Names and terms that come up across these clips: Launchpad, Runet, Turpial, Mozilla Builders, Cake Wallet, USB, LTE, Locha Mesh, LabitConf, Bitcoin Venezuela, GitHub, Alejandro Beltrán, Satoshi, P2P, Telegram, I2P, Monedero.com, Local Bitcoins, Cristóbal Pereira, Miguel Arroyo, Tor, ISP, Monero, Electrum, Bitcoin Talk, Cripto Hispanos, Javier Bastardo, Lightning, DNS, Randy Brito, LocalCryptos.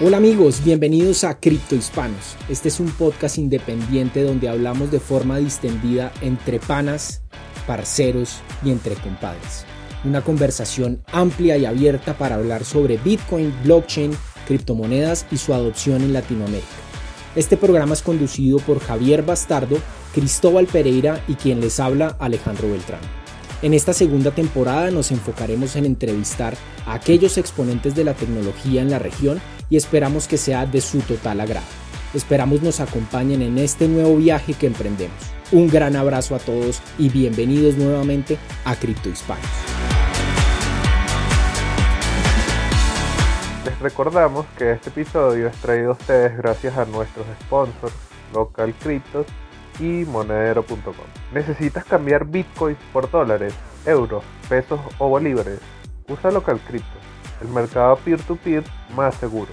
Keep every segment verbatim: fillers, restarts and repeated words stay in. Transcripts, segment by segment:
Hola amigos, bienvenidos a Cripto Hispanos. Este es un podcast independiente donde hablamos de forma distendida entre panas, parceros y entre compadres. Una conversación amplia y abierta para hablar sobre Bitcoin, blockchain, criptomonedas y su adopción en Latinoamérica. Este programa es conducido por Javier Bastardo, Cristóbal Pereira y quien les habla, Alejandro Beltrán. En esta segunda temporada nos enfocaremos en entrevistar a aquellos exponentes de la tecnología en la región y esperamos que sea de su total agrado. Esperamos nos acompañen en este nuevo viaje que emprendemos. Un gran abrazo a todos y bienvenidos nuevamente a Cripto Hispanos. Les recordamos que este episodio es traído a ustedes gracias a nuestros sponsors, LocalCryptos y Monedero punto com. ¿Necesitas cambiar bitcoins por dólares, euros, pesos o bolívares? Usa LocalCryptos, el mercado peer-to-peer más seguro.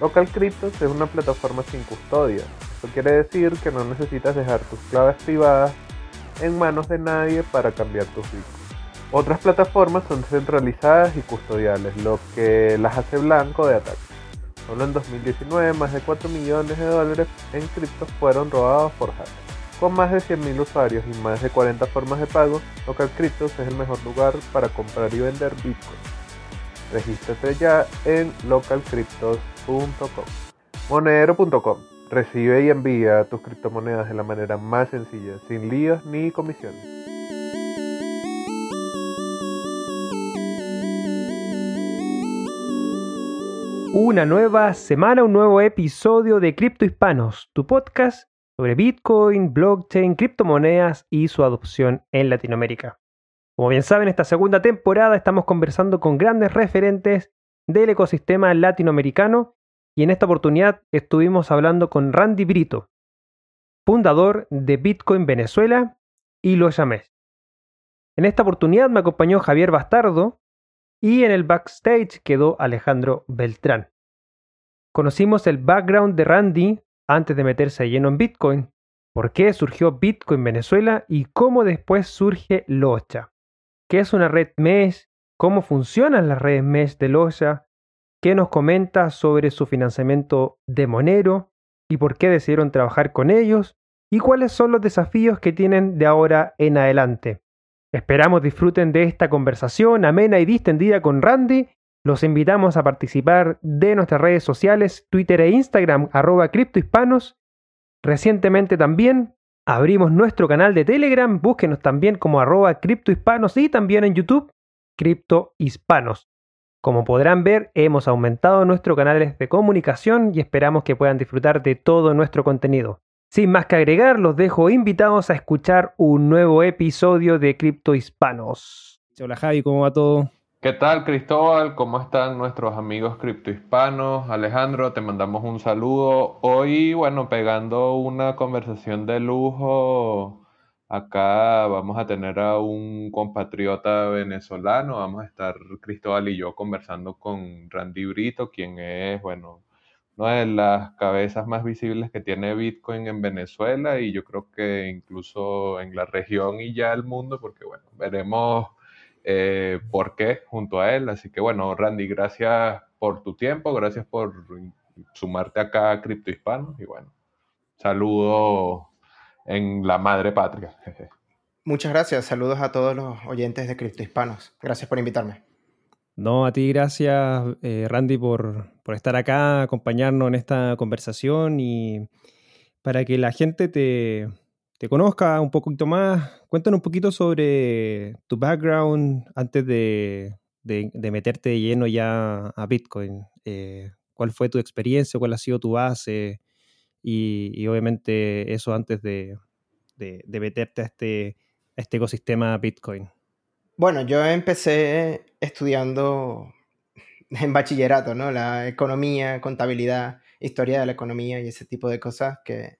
LocalCryptos es una plataforma sin custodia. Esto quiere decir que no necesitas dejar tus claves privadas en manos de nadie para cambiar tus bitcoins. Otras plataformas son centralizadas y custodiales, lo que las hace blanco de ataques. Solo en dos mil diecinueve, más de cuatro millones de dólares en criptos fueron robados por hackers. Con más de cien mil usuarios y más de cuarenta formas de pago, LocalCryptos es el mejor lugar para comprar y vender Bitcoin. Regístrate ya en local cryptos punto com. Monedero punto com. Recibe y envía tus criptomonedas de la manera más sencilla, sin líos ni comisiones. Una nueva semana, un nuevo episodio de Cripto Hispanos, tu podcast sobre Bitcoin, blockchain, criptomonedas y su adopción en Latinoamérica. Como bien saben, esta segunda temporada estamos conversando con grandes referentes del ecosistema latinoamericano y en esta oportunidad estuvimos hablando con Randy Brito, fundador de Bitcoin Venezuela y Locha Mesh. En esta oportunidad me acompañó Javier Bastardo, y en el backstage quedó Alejandro Beltrán. Conocimos el background de Randy antes de meterse de lleno en Bitcoin, por qué surgió Bitcoin Venezuela y cómo después surge Locha. ¿Qué es una red mesh? ¿Cómo funcionan las redes mesh de Locha? ¿Qué nos comenta sobre su financiamiento de Monero y por qué decidieron trabajar con ellos? ¿Y cuáles son los desafíos que tienen de ahora en adelante? Esperamos disfruten de esta conversación amena y distendida con Randy. Los invitamos a participar de nuestras redes sociales, Twitter e Instagram, arroba criptohispanos. Recientemente también abrimos nuestro canal de Telegram. Búsquenos también como arroba criptohispanos y también en YouTube, criptohispanos. Como podrán ver, hemos aumentado nuestros canales de comunicación y esperamos que puedan disfrutar de todo nuestro contenido. Sin más que agregar, los dejo invitados a escuchar un nuevo episodio de Cripto Hispanos. Hola Javi, ¿cómo va todo? ¿Qué tal Cristóbal? ¿Cómo están nuestros amigos Cripto Hispanos? Alejandro, te mandamos un saludo. Hoy, bueno, pegando una conversación de lujo, acá vamos a tener a un compatriota venezolano. Vamos a estar Cristóbal y yo conversando con Randy Brito, quien es, bueno... una de las cabezas más visibles que tiene Bitcoin en Venezuela y yo creo que incluso en la región y ya el mundo, porque bueno, veremos eh, por qué junto a él. Así que bueno, Randy, gracias por tu tiempo, gracias por sumarte acá a Cripto Hispanos y bueno, saludo en la madre patria. Muchas gracias, saludos a todos los oyentes de Cripto Hispanos. Gracias por invitarme. No, a ti gracias, eh, Randy, por, por estar acá, acompañarnos en esta conversación y para que la gente te, te conozca un poquito más. Cuéntanos un poquito sobre tu background antes de, de, de meterte de lleno ya a Bitcoin. Eh, ¿Cuál fue tu experiencia? ¿Cuál ha sido tu base? Y, y obviamente eso antes de, de, de meterte a este, a este ecosistema Bitcoin. Bueno, yo empecé estudiando en bachillerato, ¿no? La economía, contabilidad, historia de la economía y ese tipo de cosas que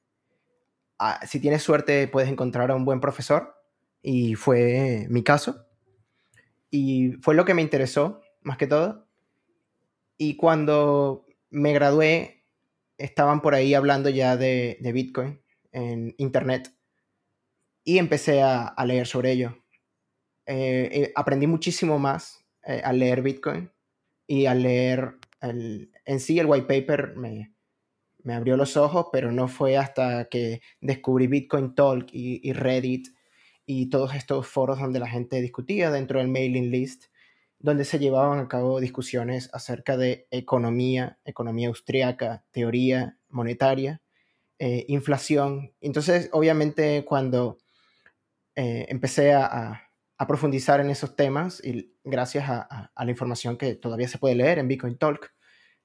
ah, si tienes suerte puedes encontrar a un buen profesor y fue mi caso y fue lo que me interesó más que todo y cuando me gradué estaban por ahí hablando ya de, de Bitcoin en internet y empecé a, a leer sobre ello. Eh, eh, aprendí muchísimo más eh, al leer Bitcoin y al leer el, en sí el white paper me, me abrió los ojos, pero no fue hasta que descubrí Bitcoin Talk y, y Reddit y todos estos foros donde la gente discutía dentro del mailing list, donde se llevaban a cabo discusiones acerca de economía, economía austriaca, teoría monetaria, eh, inflación. Entonces, obviamente, cuando eh, empecé a, a, a profundizar en esos temas, y gracias a, a, a la información que todavía se puede leer en Bitcoin Talk,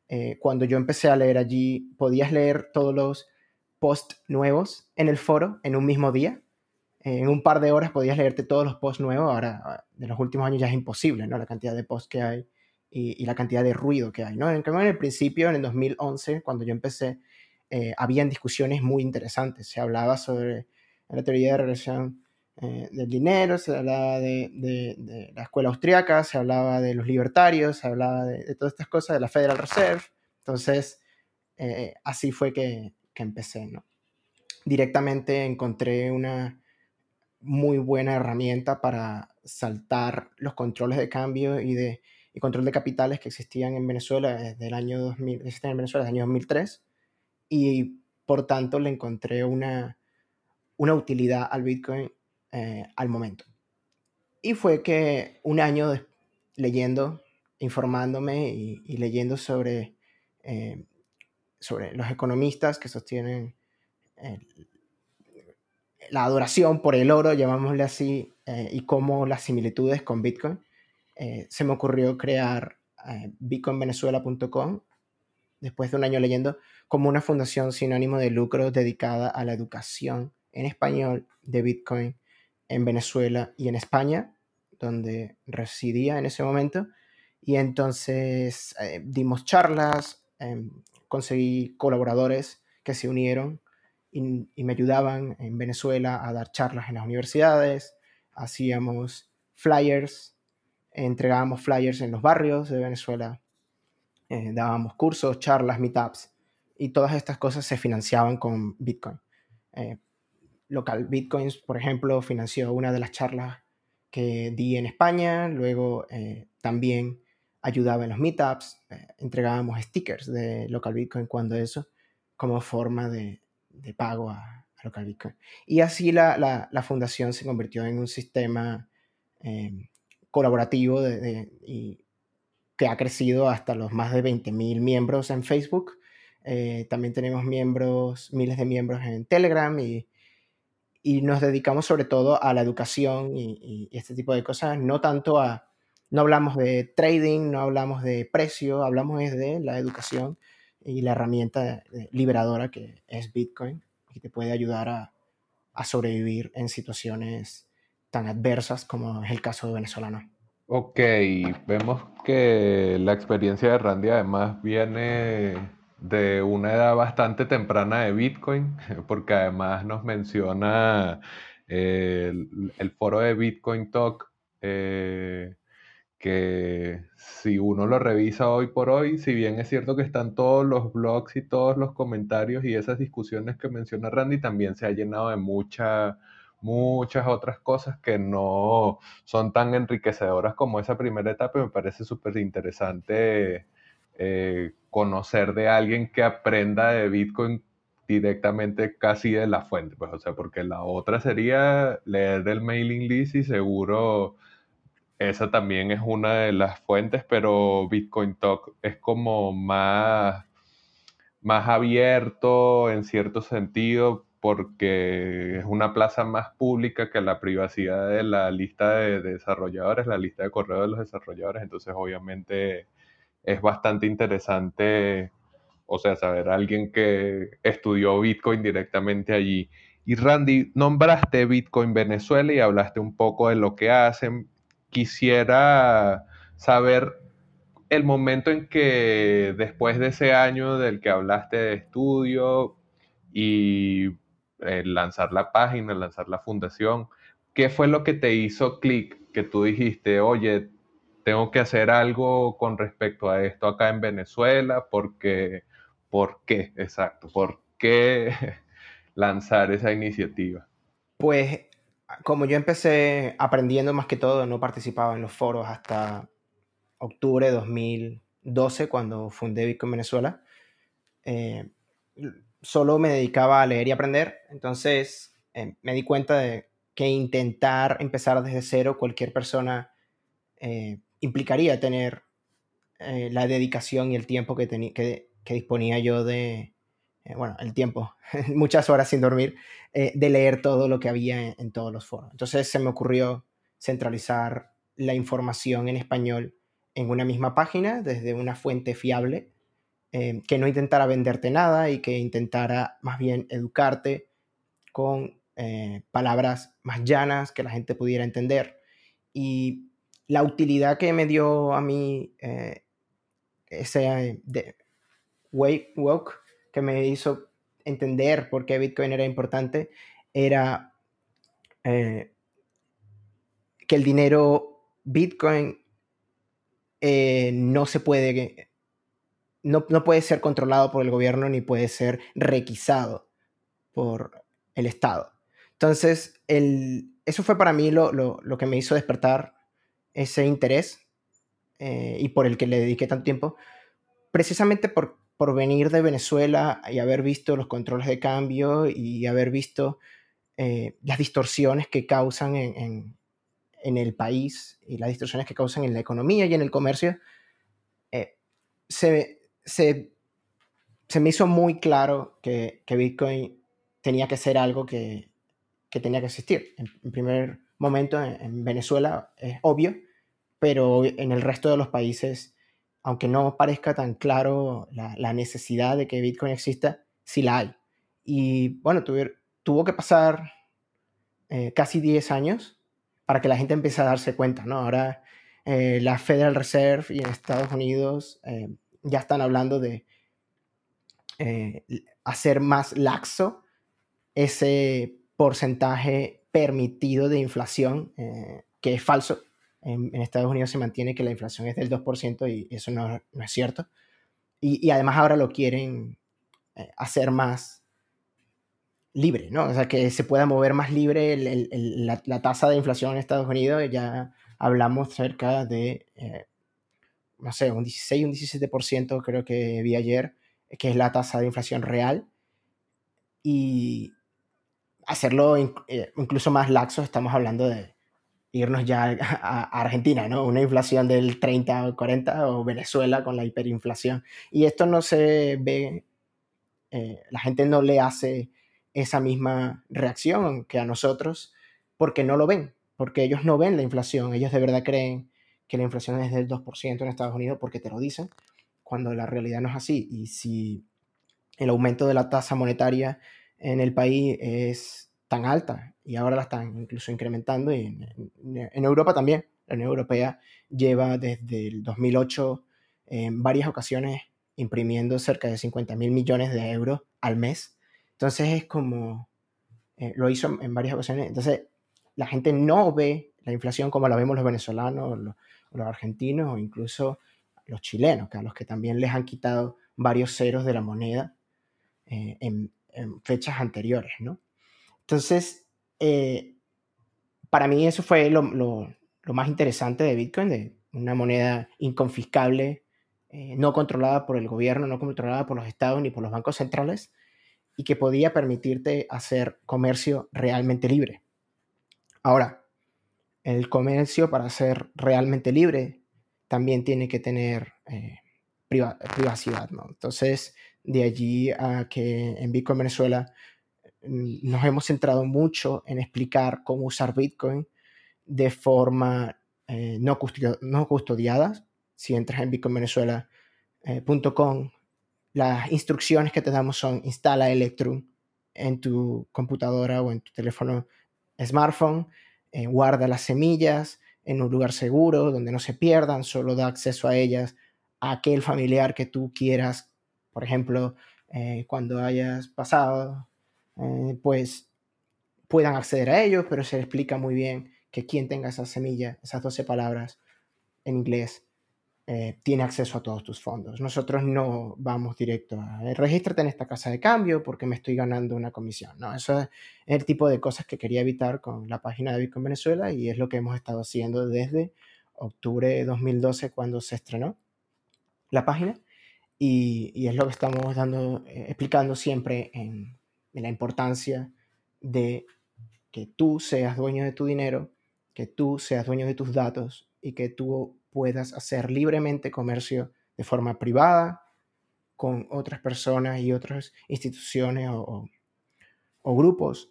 eh, cuando yo empecé a leer allí, podías leer todos los posts nuevos en el foro en un mismo día. En un par de horas podías leerte todos los posts nuevos. Ahora, de los últimos años ya es imposible, ¿no? La cantidad de posts que hay y, y la cantidad de ruido que hay, ¿no? En cambio, en el principio, en el dos mil once, cuando yo empecé, eh, habían discusiones muy interesantes. Se hablaba sobre la teoría de regresión eh, del dinero, se hablaba de, de, de la escuela austriaca, se hablaba de los libertarios, se hablaba de, de todas estas cosas, de la Federal Reserve. Entonces, eh, así fue que, que empecé, ¿no? Directamente encontré una muy buena herramienta para saltar los controles de cambio y de y control de capitales que existían en Venezuela desde el año dos mil, existen en Venezuela desde el año dos mil tres, y por tanto le encontré una, una utilidad al Bitcoin eh, al momento. Y fue que un año de, leyendo, informándome y, y leyendo sobre, eh, sobre los economistas que sostienen el eh, la adoración por el oro, llamámosle así, eh, y cómo las similitudes con Bitcoin, eh, se me ocurrió crear eh, bitcoin venezuela punto com, después de un año leyendo, como una fundación sin ánimo de lucro dedicada a la educación en español de Bitcoin en Venezuela y en España, donde residía en ese momento. Y entonces eh, dimos charlas, eh, conseguí colaboradores que se unieron Y, y me ayudaban en Venezuela a dar charlas en las universidades. Hacíamos flyers, entregábamos flyers en los barrios de Venezuela, eh, dábamos cursos, charlas, meetups, y todas estas cosas se financiaban con Bitcoin. Eh, Local Bitcoins, por ejemplo, financió una de las charlas que di en España. Luego eh, también ayudaba en los meetups, eh, entregábamos stickers de Local Bitcoin cuando eso, como forma de de pago a, a Local Bitcoin. Y así la, la, la fundación se convirtió en un sistema eh, colaborativo de, de, y que ha crecido hasta los más de veinte mil miembros en Facebook. Eh, también tenemos miembros, miles de miembros en Telegram y, y nos dedicamos sobre todo a la educación y, y este tipo de cosas. No tanto a... No hablamos de trading, no hablamos de precio, hablamos de la educación y la herramienta liberadora que es Bitcoin, que te puede ayudar a, a sobrevivir en situaciones tan adversas como es el caso venezolano. Ok, vemos que la experiencia de Randy además viene de una edad bastante temprana de Bitcoin, porque además nos menciona el, el foro de Bitcoin Talk, eh, que si uno lo revisa hoy por hoy, si bien es cierto que están todos los blogs y todos los comentarios y esas discusiones que menciona Randy, también se ha llenado de mucha, muchas otras cosas que no son tan enriquecedoras como esa primera etapa. Me parece súper interesante eh, conocer de alguien que aprenda de Bitcoin directamente casi de la fuente, pues, o sea, porque la otra sería leer el mailing list y seguro... Esa también es una de las fuentes, pero Bitcoin Talk es como más, más abierto en cierto sentido, porque es una plaza más pública que la privacidad de la lista de desarrolladores, la lista de correo de los desarrolladores. Entonces, obviamente, es bastante interesante, o sea, saber a alguien que estudió Bitcoin directamente allí. Y Randy, nombraste Bitcoin Venezuela y hablaste un poco de lo que hacen. Quisiera saber el momento en que, después de ese año del que hablaste de estudio y eh, lanzar la página, lanzar la fundación, ¿qué fue lo que te hizo clic? Que tú dijiste, oye, tengo que hacer algo con respecto a esto acá en Venezuela, porque, ¿por qué? Exacto, ¿por qué lanzar esa iniciativa? Pues... Como yo empecé aprendiendo más que todo, no participaba en los foros hasta octubre de dos mil doce, cuando fundé Bitcoin Venezuela, eh, solo me dedicaba a leer y aprender. Entonces eh, me di cuenta de que intentar empezar desde cero cualquier persona eh, implicaría tener eh, la dedicación y el tiempo que, que, que disponía yo de, eh, bueno, el tiempo, muchas horas sin dormir, eh, de leer todo lo que había en, en todos los foros. Entonces se me ocurrió centralizar la información en español en una misma página, desde una fuente fiable, eh, que no intentara venderte nada y que intentara más bien educarte con eh, palabras más llanas que la gente pudiera entender. Y la utilidad que me dio a mí eh, ese eh, wake walk que me hizo entender por qué Bitcoin era importante era eh, que el dinero Bitcoin Eh, no se puede no, no puede ser controlado por el gobierno ni puede ser requisado por el Estado. Entonces el, eso fue para mí lo, lo, lo que me hizo despertar ese interés eh, y por el que le dediqué tanto tiempo, precisamente por, por venir de Venezuela y haber visto los controles de cambio y haber visto eh, las distorsiones que causan en, en en el país y las distorsiones que causan en la economía y en el comercio. eh, se, se, se me hizo muy claro que, que Bitcoin tenía que ser algo que, que tenía que existir. En, en primer momento en, en Venezuela es obvio, pero en el resto de los países, aunque no parezca tan claro la, la necesidad de que Bitcoin exista, sí la hay. Y bueno, tuve, tuvo que pasar eh, casi diez años para que la gente empiece a darse cuenta, ¿no? Ahora eh, la Federal Reserve y en Estados Unidos eh, ya están hablando de eh, hacer más laxo ese porcentaje permitido de inflación, eh, que es falso. En, en Estados Unidos se mantiene que la inflación es del dos por ciento y eso no, no es cierto. Y, y además ahora lo quieren eh, hacer más libre, ¿no? O sea, que se pueda mover más libre el, el, el, la, la tasa de inflación en Estados Unidos. Ya hablamos cerca de, eh, no sé, un dieciséis, un diecisiete por ciento creo que vi ayer, que es la tasa de inflación real. Y hacerlo in, eh, incluso más laxo, estamos hablando de irnos ya a, a Argentina, ¿no? Una inflación del treinta o cuarenta, o Venezuela con la hiperinflación. Y esto no se ve, eh, la gente no le hace esa misma reacción que a nosotros, porque no lo ven, porque ellos no ven la inflación. Ellos de verdad creen que la inflación es del dos por ciento en Estados Unidos porque te lo dicen, cuando la realidad no es así. Y si el aumento de la tasa monetaria en el país es tan alta, y ahora la están incluso incrementando, y en, en Europa también, la Unión Europea lleva desde el dos mil ocho en varias ocasiones imprimiendo cerca de cincuenta mil millones de euros al mes. Entonces es como, eh, lo hizo en varias ocasiones. Entonces la gente no ve la inflación como la vemos los venezolanos, los, los argentinos o incluso los chilenos, que a los que también les han quitado varios ceros de la moneda eh, en, en fechas anteriores, ¿no? Entonces, eh, para mí eso fue lo, lo, lo más interesante de Bitcoin, de una moneda inconfiscable, eh, no controlada por el gobierno, no controlada por los estados ni por los bancos centrales, y que podía permitirte hacer comercio realmente libre. Ahora, el comercio, para ser realmente libre, también tiene que tener eh, privacidad, ¿no? Entonces, de allí a que en Bitcoin Venezuela nos hemos centrado mucho en explicar cómo usar Bitcoin de forma eh, no, custodi- no custodiada. Si entras en bitcoin venezuela punto com, eh, las instrucciones que te damos son: instala Electrum en tu computadora o en tu teléfono smartphone, eh, guarda las semillas en un lugar seguro donde no se pierdan, solo da acceso a ellas a aquel familiar que tú quieras. Por ejemplo, eh, cuando hayas pasado, eh, pues puedan acceder a ellos, pero se explica muy bien que quien tenga esas semillas, esas doce palabras en inglés, Eh, tiene acceso a todos tus fondos. Nosotros no vamos directo a eh, regístrate en esta casa de cambio porque me estoy ganando una comisión. No, eso es el tipo de cosas que quería evitar con la página de Bitcoin Venezuela, y es lo que hemos estado haciendo desde octubre de dos mil doce, cuando se estrenó, la página, y, y es lo que estamos dando, eh, explicando siempre en, en la importancia de que tú seas dueño de tu dinero, que tú seas dueño de tus datos y que tú puedas hacer libremente comercio de forma privada con otras personas y otras instituciones o, o, o grupos,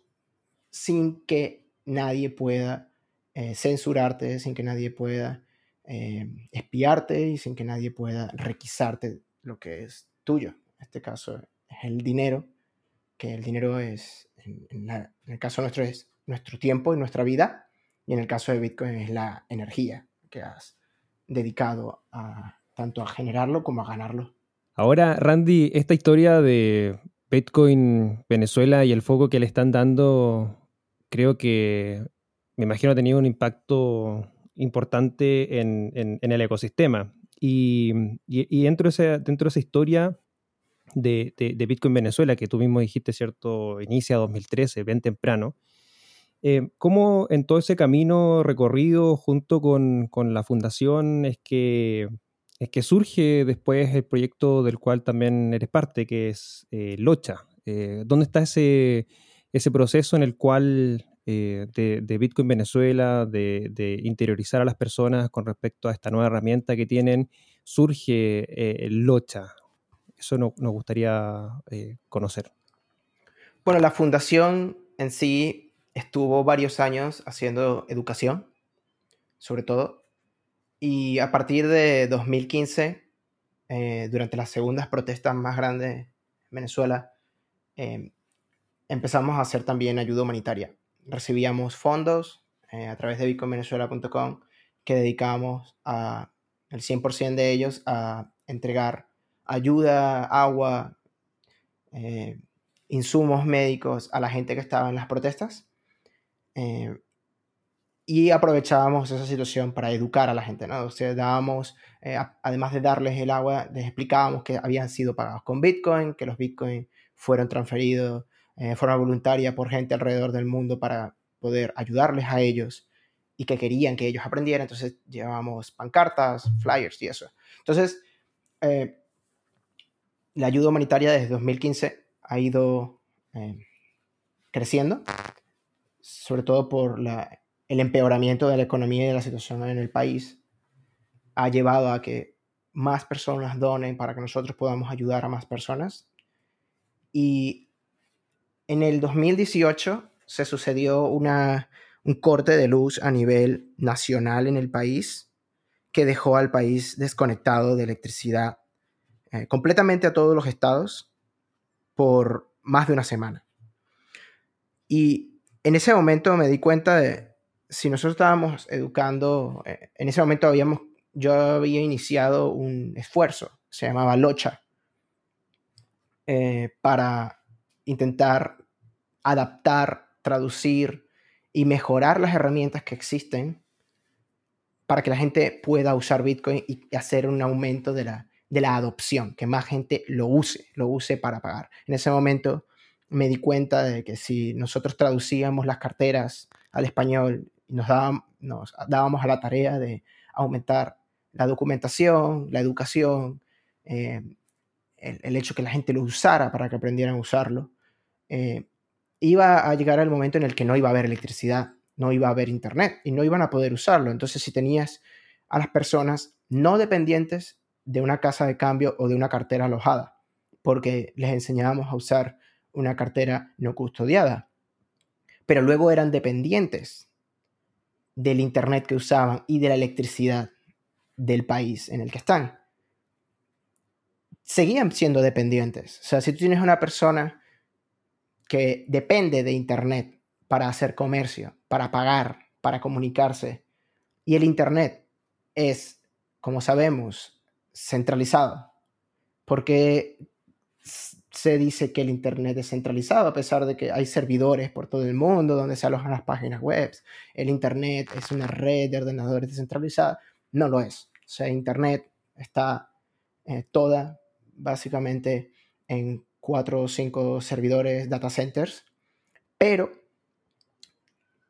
sin que nadie pueda eh, censurarte, sin que nadie pueda eh, espiarte y sin que nadie pueda requisarte lo que es tuyo. En este caso es el dinero, que el dinero es, en, en, la, en el caso nuestro es nuestro tiempo y nuestra vida, y en el caso de Bitcoin es la energía que has dedicado a, tanto a generarlo como a ganarlo. Ahora, Randy, esta historia de Bitcoin Venezuela y el foco que le están dando, creo que, me imagino, ha tenido un impacto importante en, en, en el ecosistema. Y, y, y dentro, de esa, dentro de esa historia de, de, de Bitcoin Venezuela, que tú mismo dijiste, ¿cierto?, inicia dos mil trece, bien temprano. Eh, ¿Cómo en todo ese camino recorrido junto con, con la fundación es que, es que surge después el proyecto del cual también eres parte, que es eh, Locha? Eh, ¿Dónde está ese... ese proceso en el cual eh, de, de Bitcoin Venezuela, de, de interiorizar a las personas con respecto a esta nueva herramienta que tienen, surge eh, Locha? Eso no, nos gustaría eh, conocer. Bueno, la fundación en sí estuvo varios años haciendo educación, sobre todo, y a partir de dos mil quince, eh, durante las segundas protestas más grandes en Venezuela, eh, empezamos a hacer también ayuda humanitaria. Recibíamos fondos eh, a través de Bitcoin Venezuela punto com que dedicábamos a, el cien por ciento de ellos a entregar ayuda, agua, eh, insumos médicos a la gente que estaba en las protestas. Eh, y aprovechábamos esa situación para educar a la gente, ¿no? O sea, dábamos, eh, a, además de darles el agua, les explicábamos que habían sido pagados con Bitcoin, que los Bitcoin fueron transferidos de forma voluntaria por gente alrededor del mundo para poder ayudarles a ellos y que querían que ellos aprendieran. Entonces llevábamos pancartas, flyers y eso. Entonces, eh, la ayuda humanitaria desde dos mil quince ha ido eh, creciendo, sobre todo por la, el empeoramiento de la economía y de la situación en el país. Ha llevado a que más personas donen para que nosotros podamos ayudar a más personas. Y en el dos mil dieciocho se sucedió una, un corte de luz a nivel nacional en el país que dejó al país desconectado de electricidad eh, completamente a todos los estados por más de una semana. Y en ese momento me di cuenta de, si nosotros estábamos educando, eh, en ese momento habíamos, yo había iniciado un esfuerzo, se llamaba Locha, eh, para intentar adaptar, traducir y mejorar las herramientas que existen para que la gente pueda usar Bitcoin y hacer un aumento de la, de la adopción, que más gente lo use, lo use para pagar. En ese momento me di cuenta de que si nosotros traducíamos las carteras al español, nos dábamos, nos dábamos a la tarea de aumentar la documentación, la educación, eh, el, el hecho que la gente lo usara para que aprendieran a usarlo, Eh, iba a llegar al momento en el que no iba a haber electricidad, no iba a haber internet y no iban a poder usarlo. Entonces, si tenías a las personas no dependientes de una casa de cambio o de una cartera alojada, porque les enseñábamos a usar una cartera no custodiada, pero luego eran dependientes del internet que usaban y de la electricidad del país en el que están, seguían siendo dependientes. O sea, si tú tienes una persona que depende de internet para hacer comercio, para pagar, para comunicarse, y el internet es, como sabemos, centralizado. ¿Por qué se dice que el internet es centralizado? A pesar de que hay servidores por todo el mundo donde se alojan las páginas web, el internet es una red de ordenadores descentralizada. No lo es. O sea, internet está eh, toda básicamente en cuatro o cinco servidores, data centers, pero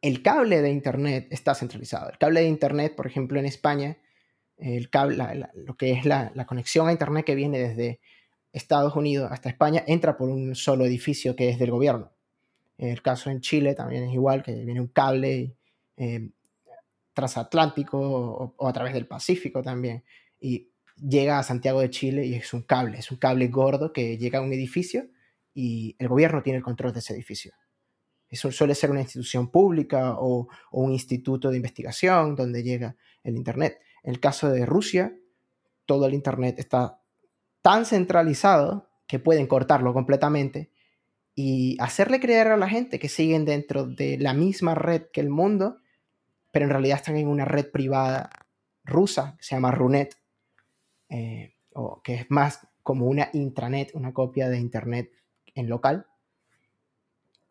el cable de internet está centralizado. El cable de internet, por ejemplo, en España el cable, la, la, lo que es la, la conexión a internet que viene desde Estados Unidos hasta España, entra por un solo edificio que es del gobierno. El caso en Chile también es igual, que viene un cable eh, transatlántico o, o a través del Pacífico también, y llega a Santiago de Chile y es un cable, es un cable gordo que llega a un edificio y el gobierno tiene el control de ese edificio. Eso suele ser una institución pública o, o un instituto de investigación donde llega el internet. En el caso de Rusia, todo el internet está tan centralizado que pueden cortarlo completamente y hacerle creer a la gente que siguen dentro de la misma red que el mundo, pero en realidad están en una red privada rusa que se llama Runet, eh, o que es más como una intranet, una copia de internet en local.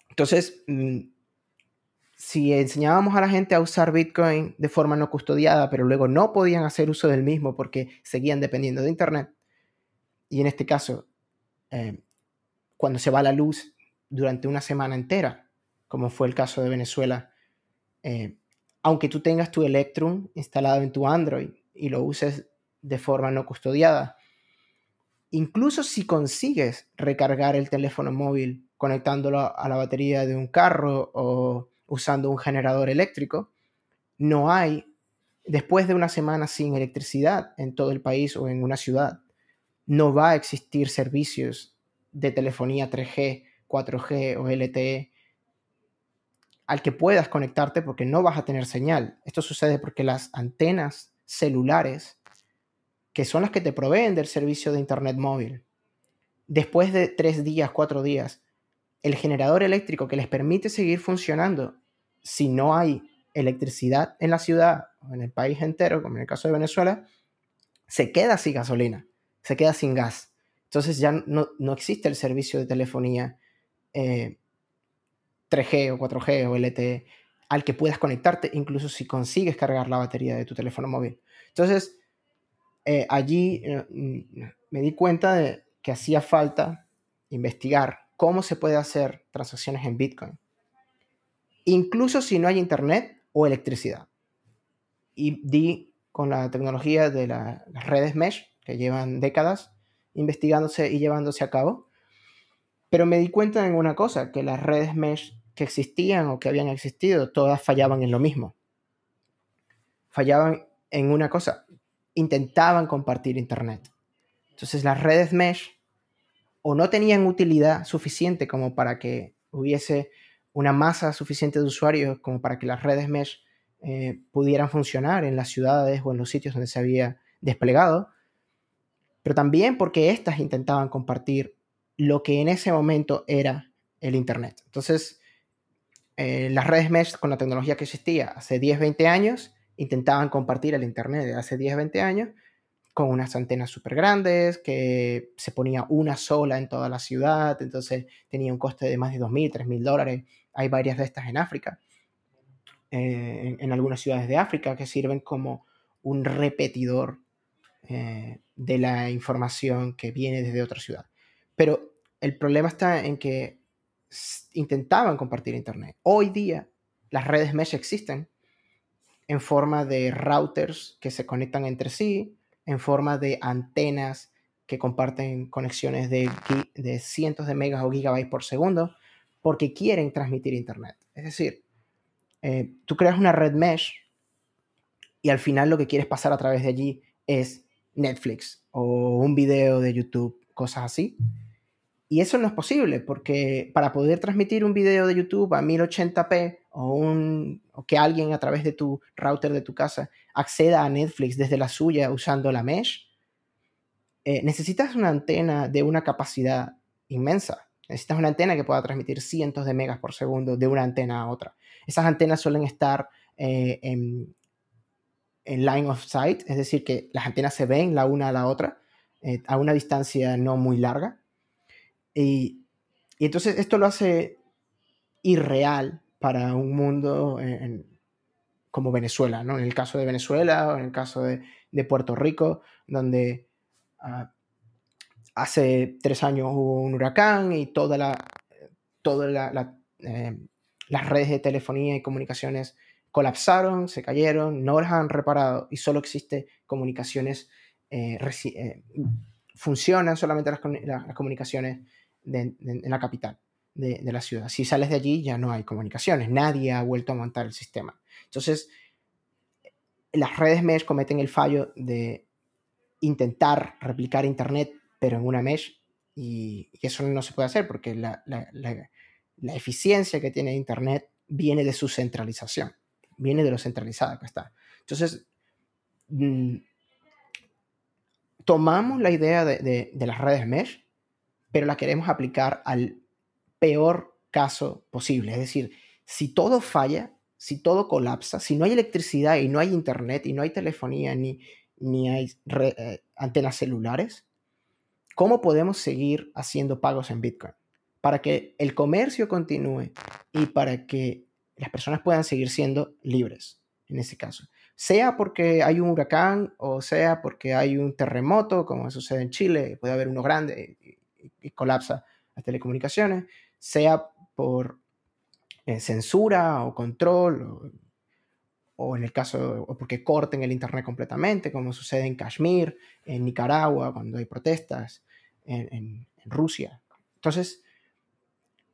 Entonces, si enseñábamos a la gente a usar Bitcoin de forma no custodiada, pero luego no podían hacer uso del mismo porque seguían dependiendo de internet, y en este caso, eh, cuando se va la luz durante una semana entera, como fue el caso de Venezuela, eh, aunque tú tengas tu Electrum instalado en tu Android y lo uses de forma no custodiada, incluso si consigues recargar el teléfono móvil conectándolo a la batería de un carro o usando un generador eléctrico, no hay, después de una semana sin electricidad en todo el país o en una ciudad, no va a existir servicios de telefonía tres G, cuatro G o L T E al que puedas conectarte porque no vas a tener señal. Esto sucede porque las antenas celulares, que son las que te proveen del servicio de internet móvil, después de tres días, cuatro días, el generador eléctrico que les permite seguir funcionando, si no hay electricidad en la ciudad o en el país entero, como en el caso de Venezuela, se queda sin gasolina, se queda sin gas. Entonces ya no, no existe el servicio de telefonía eh, tres G o cuatro G o L T E al que puedas conectarte, incluso si consigues cargar la batería de tu teléfono móvil. Entonces eh, allí eh, me di cuenta de que hacía falta investigar cómo se puede hacer transacciones en Bitcoin, incluso si no hay internet o electricidad. Y di con la tecnología de la, las redes mesh, que llevan décadas investigándose y llevándose a cabo, pero me di cuenta en una cosa, que las redes mesh que existían o que habían existido, todas fallaban en lo mismo. Fallaban en una cosa, intentaban compartir internet. Entonces las redes mesh o no tenían utilidad suficiente como para que hubiese una masa suficiente de usuarios como para que las redes mesh eh, pudieran funcionar en las ciudades o en los sitios donde se había desplegado, pero también porque éstas intentaban compartir lo que en ese momento era el internet. Entonces, eh, las redes mesh con la tecnología que existía hace diez, veinte años intentaban compartir el internet de hace diez, veinte años, con unas antenas súper grandes, que se ponía una sola en toda la ciudad, entonces tenía un coste de más de dos mil, tres mil dólares. Hay varias de estas en África, eh, en, en algunas ciudades de África, que sirven como un repetidor eh, de la información que viene desde otra ciudad. Pero el problema está en que intentaban compartir internet. Hoy día las redes mesh existen en forma de routers que se conectan entre sí, en forma de antenas que comparten conexiones de, de cientos de megas o gigabytes por segundo, porque quieren transmitir internet. Es decir, eh, tú creas una red mesh y al final lo que quieres pasar a través de allí es Netflix o un video de YouTube, cosas así. Y eso no es posible, porque para poder transmitir un video de YouTube a mil ochenta p o, un, o que alguien a través de tu router de tu casa acceda a Netflix desde la suya usando la mesh, eh, necesitas una antena de una capacidad inmensa. Necesitas una antena que pueda transmitir cientos de megas por segundo de una antena a otra. Esas antenas suelen estar eh, en, en line of sight, es decir, que las antenas se ven la una a la otra eh, a una distancia no muy larga. Y, y entonces esto lo hace irreal para un mundo en, en, como Venezuela, ¿no? En el caso de Venezuela o en el caso de, de Puerto Rico, donde uh, hace tres años hubo un huracán y toda la, toda la, la, eh, las redes de telefonía y comunicaciones colapsaron, se cayeron, no las han reparado y solo existe comunicaciones, eh, eh, funcionan solamente las, las, las comunicaciones de, de, en la capital de, de la ciudad. Si sales de allí ya no hay comunicaciones, nadie ha vuelto a montar el sistema. Entonces, las redes mesh cometen el fallo de intentar replicar internet, pero en una mesh, y, y eso no se puede hacer porque la, la, la, la eficiencia que tiene internet viene de su centralización, viene de lo centralizada que está. Entonces, mmm, tomamos la idea de, de, de las redes mesh, pero la queremos aplicar al peor caso posible. Es decir, si todo falla, si todo colapsa, si no hay electricidad y no hay internet y no hay telefonía ni, ni hay re, eh, antenas celulares, ¿cómo podemos seguir haciendo pagos en Bitcoin? Para que el comercio continúe y para que las personas puedan seguir siendo libres, en ese caso. Sea porque hay un huracán o sea porque hay un terremoto, como sucede en Chile, puede haber uno grande y, y, y colapsa las telecomunicaciones, sea por censura o control o, o en el caso o porque corten el internet completamente, como sucede en Kashmir, en Nicaragua cuando hay protestas, en, en, en Rusia. Entonces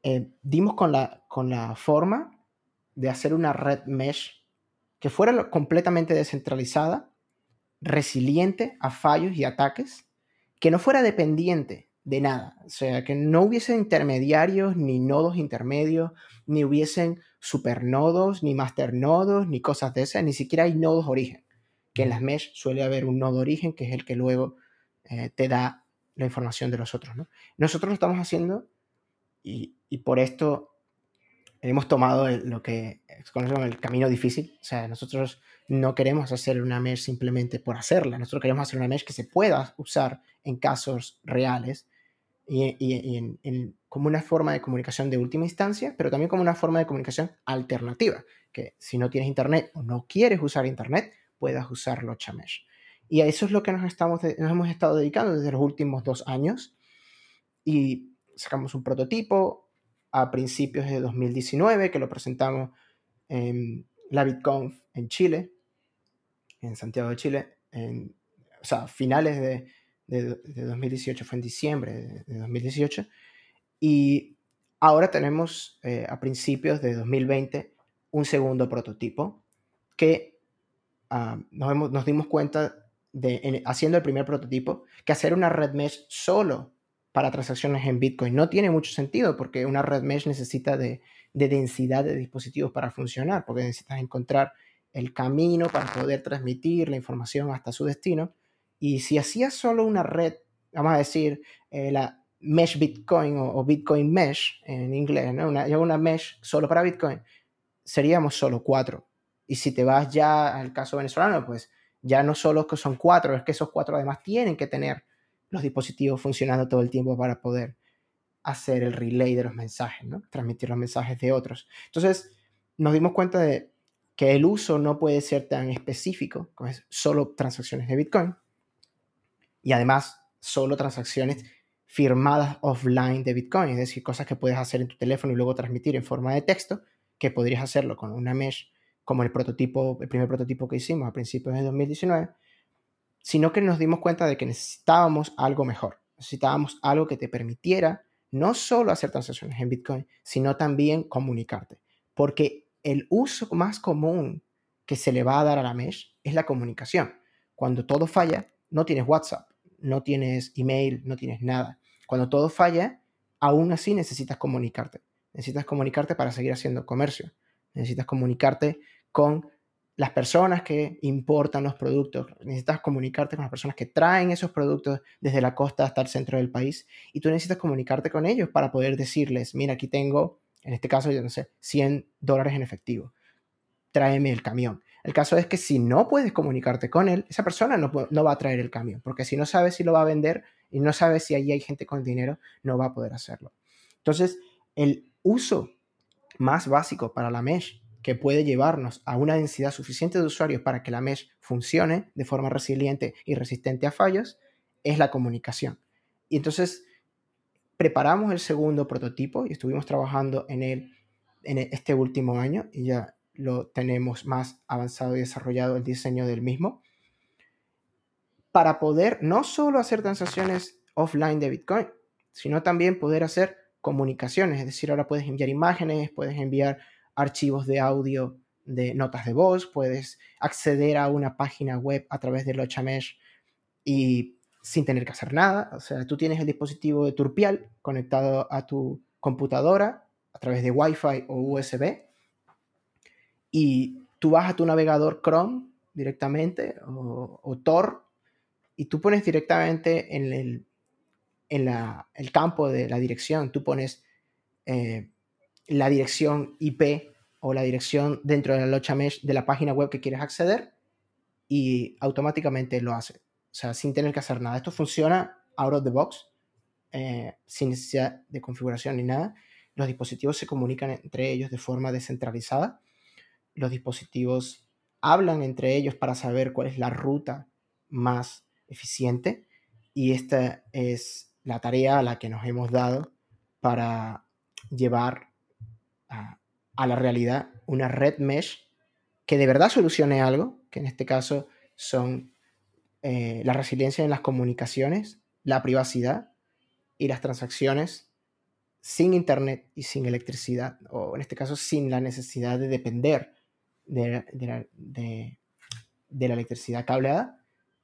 eh, dimos con la, con la forma de hacer una red mesh que fuera completamente descentralizada, resiliente a fallos y ataques, que no fuera dependiente de nada, o sea, que no hubiesen intermediarios, ni nodos intermedios, ni hubiesen supernodos, ni masternodos, ni cosas de esas, ni siquiera hay nodos origen, que en las mesh suele haber un nodo origen que es el que luego eh, te da la información de los otros, ¿no? Nosotros lo estamos haciendo y, y por esto hemos tomado el, lo que conocemos el camino difícil, o sea, nosotros no queremos hacer una mesh simplemente por hacerla, nosotros queremos hacer una mesh que se pueda usar en casos reales y, y, y en, en, como una forma de comunicación de última instancia, pero también como una forma de comunicación alternativa, que si no tienes internet o no quieres usar internet, puedas usar Locha Mesh. Y a eso es lo que nos, estamos, nos hemos estado dedicando desde los últimos dos años, y sacamos un prototipo a principios de dos mil diecinueve, que lo presentamos en LabitConf en Chile, en Santiago de Chile, en, o sea, finales de de dos mil dieciocho, fue en diciembre de dos mil dieciocho, y ahora tenemos eh, a principios de dos mil veinte un segundo prototipo que uh, nos, hemos, nos dimos cuenta de, en, haciendo el primer prototipo, que hacer una red mesh solo para transacciones en Bitcoin no tiene mucho sentido, porque una red mesh necesita de, de densidad de dispositivos para funcionar, porque necesitas encontrar el camino para poder transmitir la información hasta su destino. Y si hacías solo una red, vamos a decir, eh, la Mesh Bitcoin o, o Bitcoin Mesh en inglés, ¿no? Una, una mesh solo para Bitcoin, seríamos solo cuatro. Y si te vas ya al caso venezolano, pues ya no solo que son cuatro, es que esos cuatro además tienen que tener los dispositivos funcionando todo el tiempo para poder hacer el relay de los mensajes, ¿no? Transmitir los mensajes de otros. Entonces, nos dimos cuenta de que el uso no puede ser tan específico, como es solo transacciones de Bitcoin, y además solo transacciones firmadas offline de Bitcoin, es decir, cosas que puedes hacer en tu teléfono y luego transmitir en forma de texto, que podrías hacerlo con una mesh, como el prototipo, el primer prototipo que hicimos a principios de dos mil diecinueve, sino que nos dimos cuenta de que necesitábamos algo mejor, necesitábamos algo que te permitiera no solo hacer transacciones en Bitcoin, sino también comunicarte, porque el uso más común que se le va a dar a la mesh es la comunicación. Cuando todo falla, no tienes WhatsApp, no tienes email, no tienes nada. Cuando todo falla, aún así necesitas comunicarte. Necesitas comunicarte para seguir haciendo comercio. Necesitas comunicarte con las personas que importan los productos. Necesitas comunicarte con las personas que traen esos productos desde la costa hasta el centro del país. Y tú necesitas comunicarte con ellos para poder decirles, mira, aquí tengo, en este caso, yo no sé, cien dólares en efectivo. Tráeme el camión. El caso es que si no puedes comunicarte con él, esa persona no, no va a traer el camión, porque si no sabe si lo va a vender y no sabe si allí hay gente con dinero, no va a poder hacerlo. Entonces, el uso más básico para la mesh, que puede llevarnos a una densidad suficiente de usuarios para que la mesh funcione de forma resiliente y resistente a fallos, es la comunicación. Y entonces, preparamos el segundo prototipo y estuvimos trabajando en él en este último año y ya lo tenemos más avanzado y desarrollado el diseño del mismo, para poder no solo hacer transacciones offline de Bitcoin, sino también poder hacer comunicaciones. Es decir, ahora puedes enviar imágenes, puedes enviar archivos de audio, de notas de voz, puedes acceder a una página web a través de Locha Mesh y sin tener que hacer nada. O sea, tú tienes el dispositivo de Turpial conectado a tu computadora a través de Wi-Fi o U S B y tú vas a tu navegador Chrome directamente o, o Tor y tú pones directamente en el, en la, el campo de la dirección, tú pones eh, la dirección I P o la dirección dentro de la Locha Mesh de la página web que quieres acceder y automáticamente lo hace. O sea, sin tener que hacer nada. Esto funciona out of the box, eh, sin necesidad de configuración ni nada. Los dispositivos se comunican entre ellos de forma descentralizada. Los dispositivos hablan entre ellos para saber cuál es la ruta más eficiente. Y esta es la tarea a la que nos hemos dado para llevar a... a la realidad, una red mesh que de verdad solucione algo, que en este caso son eh, la resiliencia en las comunicaciones, la privacidad y las transacciones sin internet y sin electricidad, o en este caso sin la necesidad de depender de, de, la, de, de la electricidad cableada,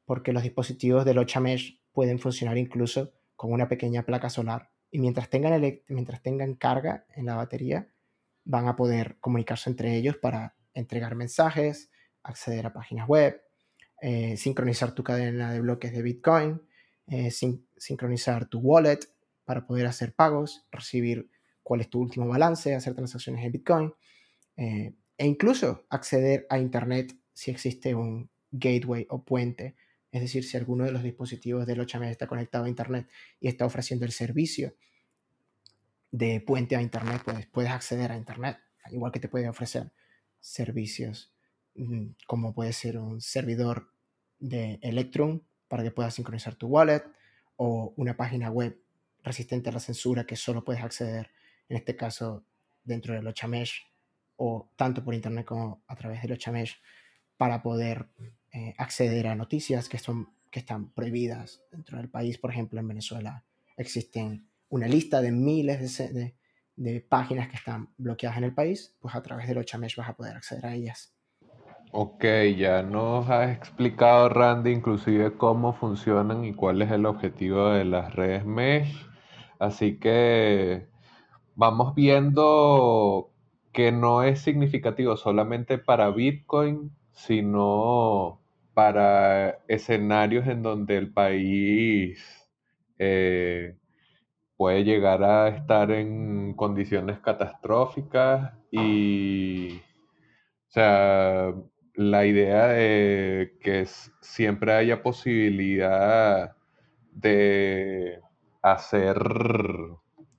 porque los dispositivos de Locha Mesh pueden funcionar incluso con una pequeña placa solar y mientras tengan, ele- mientras tengan carga en la batería van a poder comunicarse entre ellos para entregar mensajes, acceder a páginas web, eh, sincronizar tu cadena de bloques de Bitcoin, eh, sin, sincronizar tu wallet para poder hacer pagos, recibir cuál es tu último balance, hacer transacciones en Bitcoin, eh, e incluso acceder a Internet si existe un gateway o puente, es decir, si alguno de los dispositivos de Locha Mesh está conectado a Internet y está ofreciendo el servicio de puente a internet, pues puedes acceder a internet, igual que te puede ofrecer servicios como puede ser un servidor de Electrum para que puedas sincronizar tu wallet o una página web resistente a la censura que solo puedes acceder en este caso dentro de Locha Mesh o tanto por internet como a través de Locha Mesh para poder eh, acceder a noticias que, son, que están prohibidas dentro del país. Por ejemplo, en Venezuela existen una lista de miles de, de, de páginas que están bloqueadas en el país, pues a través de Locha Mesh vas a poder acceder a ellas. Ok, ya nos has explicado, Randy, inclusive cómo funcionan y cuál es el objetivo de las redes Mesh. Así que vamos viendo que no es significativo solamente para Bitcoin, sino para escenarios en donde el país... Eh, puede llegar a estar en condiciones catastróficas y, o sea, la idea de que siempre haya posibilidad de hacer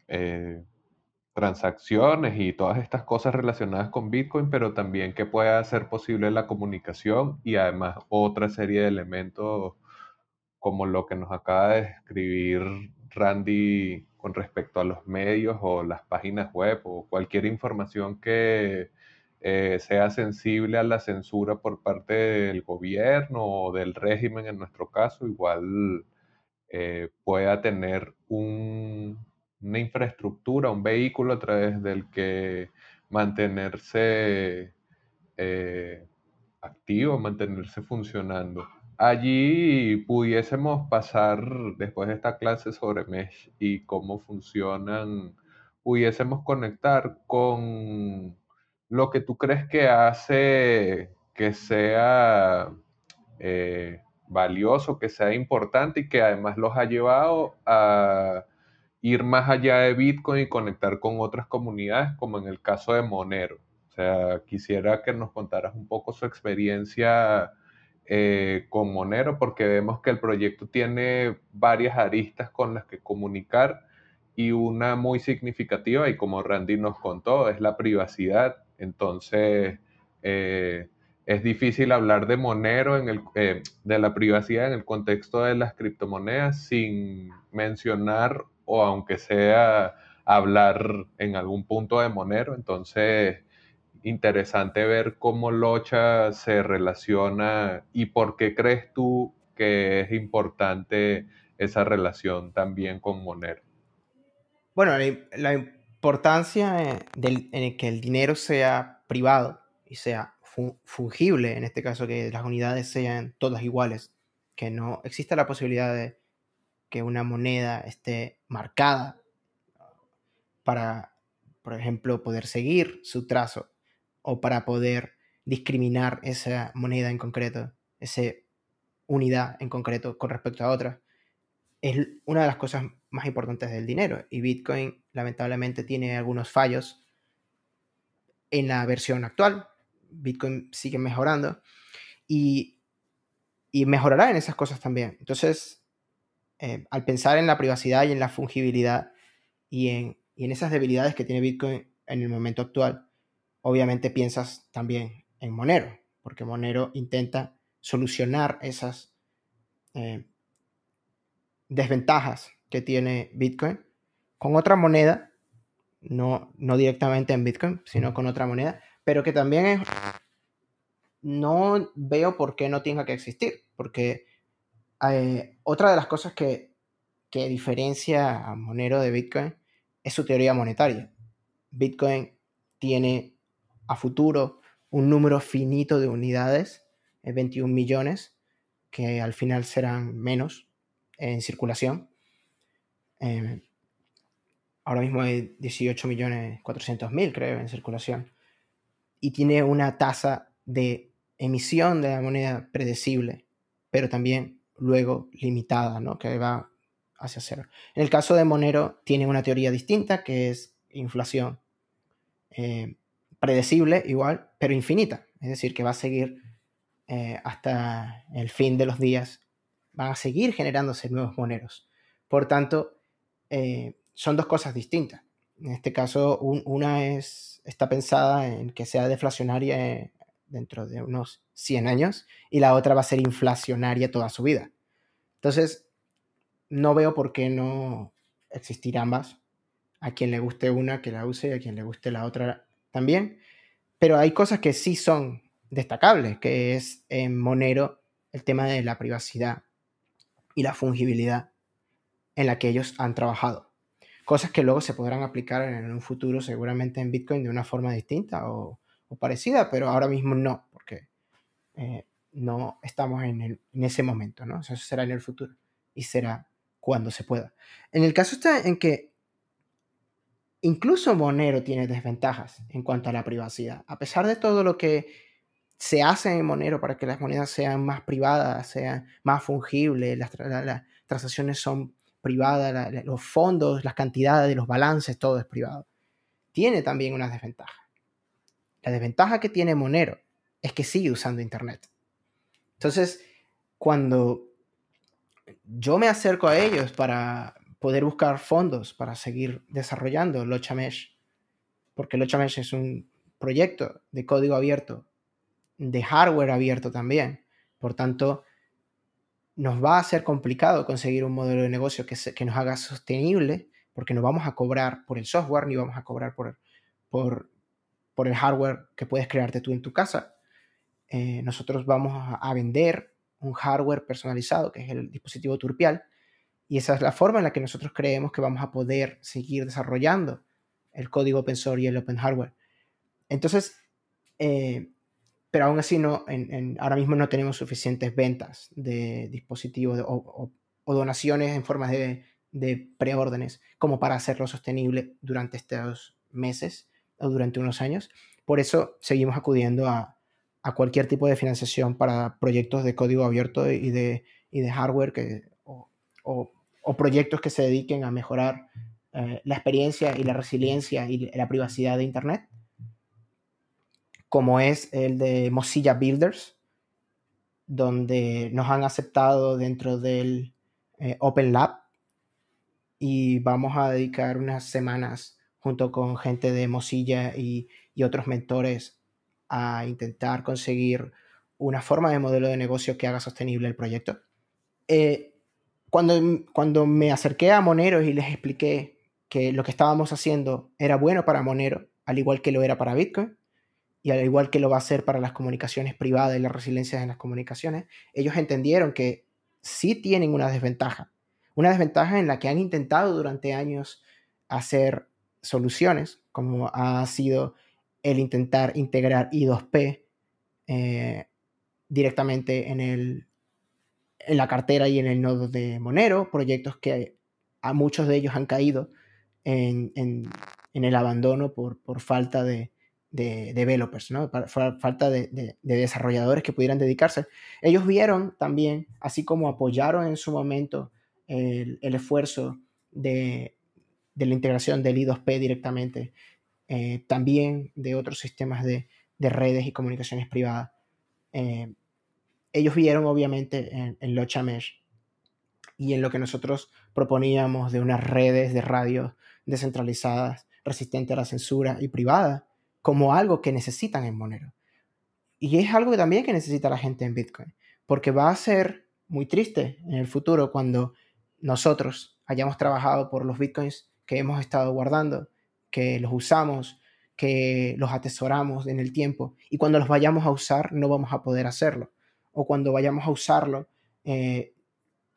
eh, transacciones y todas estas cosas relacionadas con Bitcoin, pero también que pueda ser posible la comunicación y además otra serie de elementos como lo que nos acaba de describir Randy con respecto a los medios o las páginas web o cualquier información que eh, sea sensible a la censura por parte del gobierno o del régimen en nuestro caso, igual eh, pueda tener un, una infraestructura, un vehículo a través del que mantenerse eh, activo, mantenerse funcionando. Allí pudiésemos pasar, después de esta clase sobre Mesh y cómo funcionan, pudiésemos conectar con lo que tú crees que hace que sea eh, valioso, que sea importante y que además los ha llevado a ir más allá de Bitcoin y conectar con otras comunidades, como en el caso de Monero. O sea, quisiera que nos contaras un poco su experiencia Eh, con Monero, porque vemos que el proyecto tiene varias aristas con las que comunicar y una muy significativa, y como Randy nos contó, es la privacidad. Entonces eh, es difícil hablar de Monero en el, eh, de la privacidad en el contexto de las criptomonedas sin mencionar o aunque sea hablar en algún punto de Monero. Entonces interesante ver cómo Locha se relaciona y por qué crees tú que es importante esa relación también con Monero. Bueno, la, la importancia del, en el que el dinero sea privado y sea fungible, en este caso que las unidades sean todas iguales, que no exista la posibilidad de que una moneda esté marcada para, por ejemplo, poder seguir su trazo o para poder discriminar esa moneda en concreto, esa unidad en concreto con respecto a otras, es una de las cosas más importantes del dinero. Y Bitcoin lamentablemente tiene algunos fallos en la versión actual. Bitcoin sigue mejorando y, y mejorará en esas cosas también. Entonces, eh, al pensar en la privacidad y en la fungibilidad y en, y en esas debilidades que tiene Bitcoin en el momento actual, obviamente piensas también en Monero, porque Monero intenta solucionar esas eh, desventajas que tiene Bitcoin con otra moneda, no, no directamente en Bitcoin, sino con otra moneda, pero que también es, no veo por qué no tenga que existir, porque eh, otra de las cosas que, que diferencia a Monero de Bitcoin es su teoría monetaria. Bitcoin tiene a futuro un número finito de unidades, veintiún millones, que al final serán menos en circulación. Eh, ahora mismo hay dieciocho millones cuatrocientos mil, creo, en circulación. Y tiene una tasa de emisión de la moneda predecible, pero también luego limitada, ¿no? Que va hacia cero. En el caso de Monero tiene una teoría distinta, que es inflación eh, predecible igual, pero infinita. Es decir, que va a seguir eh, hasta el fin de los días, van a seguir generándose nuevos moneros. Por tanto, eh, son dos cosas distintas. En este caso, un, una es, está pensada en que sea deflacionaria dentro de unos cien años y la otra va a ser inflacionaria toda su vida. Entonces, no veo por qué no existir ambas. A quien le guste una, que la use, y a quien le guste la otra también. Pero hay cosas que sí son destacables, que es en Monero el tema de la privacidad y la fungibilidad en la que ellos han trabajado. Cosas que luego se podrán aplicar en un futuro seguramente en Bitcoin de una forma distinta o, o parecida, pero ahora mismo no, porque eh, no estamos en, el, en ese momento, ¿no? Eso será en el futuro y será cuando se pueda. En el caso está en que incluso Monero tiene desventajas en cuanto a la privacidad. A pesar de todo lo que se hace en Monero para que las monedas sean más privadas, sean más fungibles, las, tra- las transacciones son privada, la, la, los fondos, las cantidades, los balances, todo es privado. Tiene también unas desventajas. La desventaja que tiene Monero es que sigue usando Internet. Entonces, cuando yo me acerco a ellos para poder buscar fondos para seguir desarrollando Locha Mesh, porque Locha Mesh es un proyecto de código abierto, de hardware abierto también, por tanto nos va a ser complicado conseguir un modelo de negocio que, se, que nos haga sostenible, porque no vamos a cobrar por el software ni vamos a cobrar por, por, por el hardware que puedes crearte tú en tu casa. Eh, nosotros vamos a, a vender un hardware personalizado, que es el dispositivo Turpial, y esa es la forma en la que nosotros creemos que vamos a poder seguir desarrollando el código open source y el open hardware. Entonces, eh, pero aún así no, en, en, ahora mismo no tenemos suficientes ventas de dispositivos de, o, o, o donaciones en forma de, de preórdenes como para hacerlo sostenible durante estos meses o durante unos años. Por eso seguimos acudiendo a, a cualquier tipo de financiación para proyectos de código abierto y de, y de hardware que, o, o, o proyectos que se dediquen a mejorar eh, la experiencia y la resiliencia y la privacidad de Internet, como es el de Mozilla Builders, donde nos han aceptado dentro del eh, Open Lab y vamos a dedicar unas semanas junto con gente de Mozilla y, y otros mentores a intentar conseguir una forma de modelo de negocio que haga sostenible el proyecto. Eh, cuando, cuando me acerqué a Monero y les expliqué que lo que estábamos haciendo era bueno para Monero, al igual que lo era para Bitcoin, y al igual que lo va a hacer para las comunicaciones privadas y las resiliencias en las comunicaciones, ellos entendieron que sí tienen una desventaja, una desventaja en la que han intentado durante años hacer soluciones, como ha sido el intentar integrar I dos P eh, directamente en, el, en la cartera y en el nodo de Monero, proyectos que a muchos de ellos han caído en, en, en el abandono por, por falta de, de developers, ¿no? Por falta de, de, de desarrolladores que pudieran dedicarse. Ellos vieron también, así como apoyaron en su momento el, el esfuerzo de, de la integración del I dos P directamente, eh, también de otros sistemas de, de redes y comunicaciones privadas. Eh, ellos vieron obviamente en, en Locha Mesh y en lo que nosotros proponíamos de unas redes de radio descentralizadas, resistentes a la censura y privadas, como algo que necesitan en Monero. Y es algo que también que necesita la gente en Bitcoin, porque va a ser muy triste en el futuro cuando nosotros hayamos trabajado por los Bitcoins que hemos estado guardando, que los usamos, que los atesoramos en el tiempo, y cuando los vayamos a usar no vamos a poder hacerlo, o cuando vayamos a usarlo eh,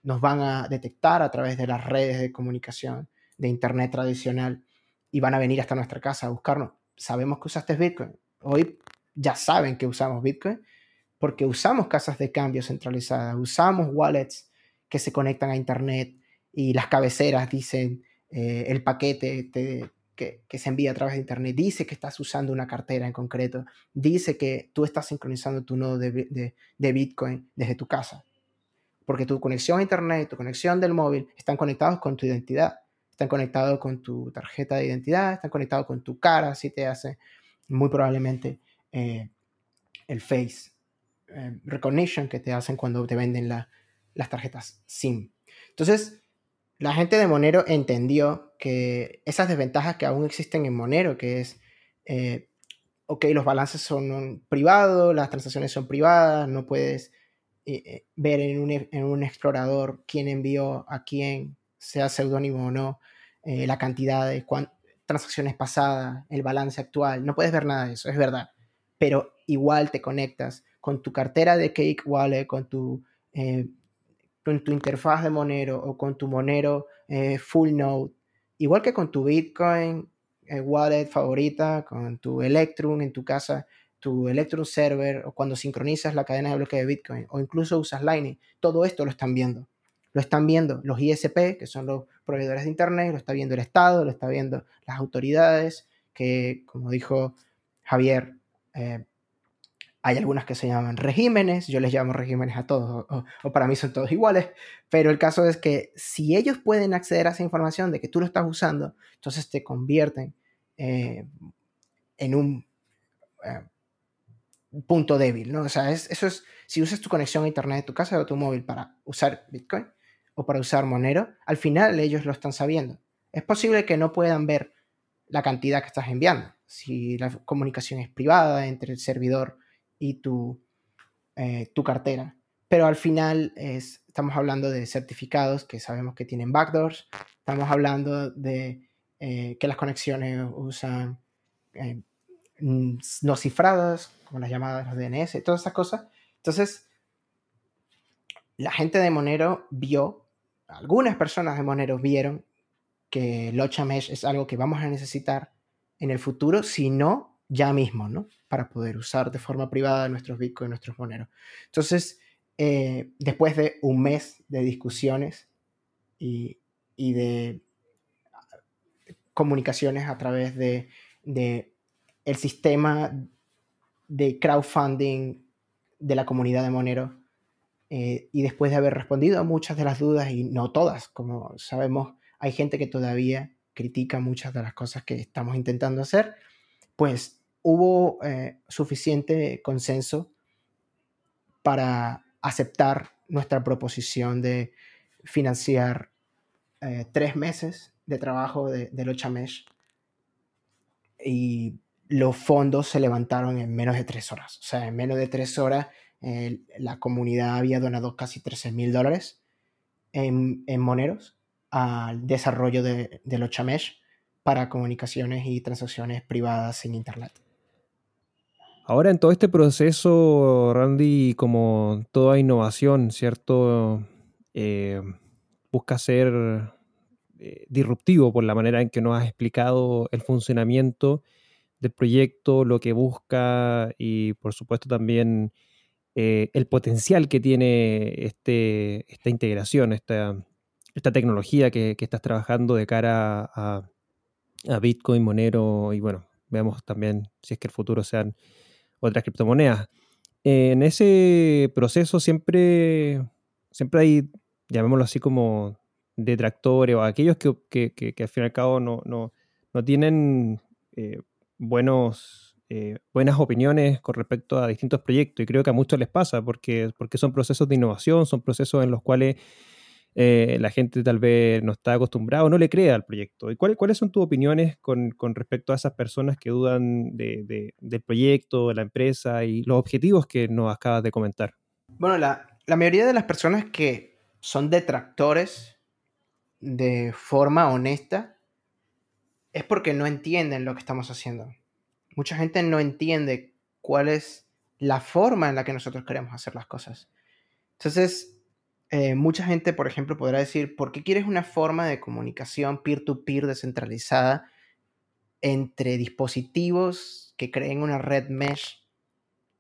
nos van a detectar a través de las redes de comunicación de internet tradicional y van a venir hasta nuestra casa a buscarnos. Sabemos que usaste Bitcoin. Hoy ya saben que usamos Bitcoin porque usamos casas de cambio centralizadas, usamos wallets que se conectan a internet y las cabeceras dicen eh, el paquete te, que, que se envía a través de internet, dice que estás usando una cartera en concreto, dice que tú estás sincronizando tu nodo de, de, de Bitcoin desde tu casa. Porque tu conexión a internet, tu conexión del móvil están conectados con tu identidad, están conectados con tu tarjeta de identidad, están conectados con tu cara, si te hace muy probablemente eh, el face eh, recognition que te hacen cuando te venden la, las tarjetas SIM. Entonces, la gente de Monero entendió que esas desventajas que aún existen en Monero, que es, eh, ok, los balances son privados, las transacciones son privadas, no puedes ver en un, en un explorador quién envió a quién, sea seudónimo o no, eh, la cantidad de cuan, transacciones pasadas, el balance actual, no puedes ver nada de eso, es verdad, pero igual te conectas con tu cartera de Cake Wallet, con tu, eh, con tu interfaz de Monero o con tu Monero eh, full node, igual que con tu Bitcoin eh, wallet favorita, con tu Electrum en tu casa, tu Electrum server, o cuando sincronizas la cadena de bloque de Bitcoin, o incluso usas Lightning, todo esto lo están viendo. Lo están viendo los I S P, que son los proveedores de internet, lo está viendo el Estado, lo está viendo las autoridades, que como dijo Javier, eh, hay algunas que se llaman regímenes, yo les llamo regímenes a todos, o, o para mí son todos iguales, pero el caso es que si ellos pueden acceder a esa información de que tú lo estás usando, entonces te convierten eh, en un... Eh, punto débil, ¿no? O sea, es, eso es, si usas tu conexión a internet de tu casa o tu móvil para usar Bitcoin o para usar Monero, al final ellos lo están sabiendo. Es posible que no puedan ver la cantidad que estás enviando. Si la comunicación es privada entre el servidor y tu, eh, tu cartera. Pero al final es, estamos hablando de certificados que sabemos que tienen backdoors. Estamos hablando de eh, que las conexiones usan... Eh, no cifradas, como las llamadas los D N S, todas esas cosas. Entonces, la gente de Monero vio, algunas personas de Monero vieron que Locha Mesh es algo que vamos a necesitar en el futuro, si no, ya mismo, ¿no? Para poder usar de forma privada nuestros Bitcoin, nuestros Monero. Entonces, eh, después de un mes de discusiones y, y de comunicaciones a través de... de el sistema de crowdfunding de la comunidad de Monero eh, y después de haber respondido a muchas de las dudas, y no todas, como sabemos, hay gente que todavía critica muchas de las cosas que estamos intentando hacer, pues hubo eh, suficiente consenso para aceptar nuestra proposición de financiar eh, tres meses de trabajo de, de Locha Mesh, y los fondos se levantaron en menos de tres horas. O sea, en menos de tres horas eh, la comunidad había donado casi trece mil dólares en, en moneros al desarrollo de, de Locha Mesh para comunicaciones y transacciones privadas en internet. Ahora, en todo este proceso, Randy, como toda innovación, ¿cierto? Eh, busca ser eh, disruptivo por la manera en que nos has explicado el funcionamiento del proyecto, lo que busca y, por supuesto, también eh, el potencial que tiene este, esta integración, esta, esta tecnología que, que estás trabajando de cara a, a Bitcoin, Monero y, bueno, veamos también si es que el futuro sean otras criptomonedas. En ese proceso siempre, siempre hay, llamémoslo así, como detractores o aquellos que, que, que, que al fin y al cabo no, no, no tienen eh, buenos, eh, buenas opiniones con respecto a distintos proyectos, y creo que a muchos les pasa porque, porque son procesos de innovación, son procesos en los cuales eh, la gente tal vez no está acostumbrada o no le cree al proyecto. ¿Y cuál, cuáles son tus opiniones con, con respecto a esas personas que dudan de, de, del proyecto, de la empresa y los objetivos que nos acabas de comentar? Bueno, la, la mayoría de las personas que son detractores de forma honesta es porque no entienden lo que estamos haciendo. Mucha gente no entiende cuál es la forma en la que nosotros queremos hacer las cosas. Entonces, eh, mucha gente, por ejemplo, podrá decir, ¿por qué quieres una forma de comunicación peer-to-peer descentralizada entre dispositivos que creen una red mesh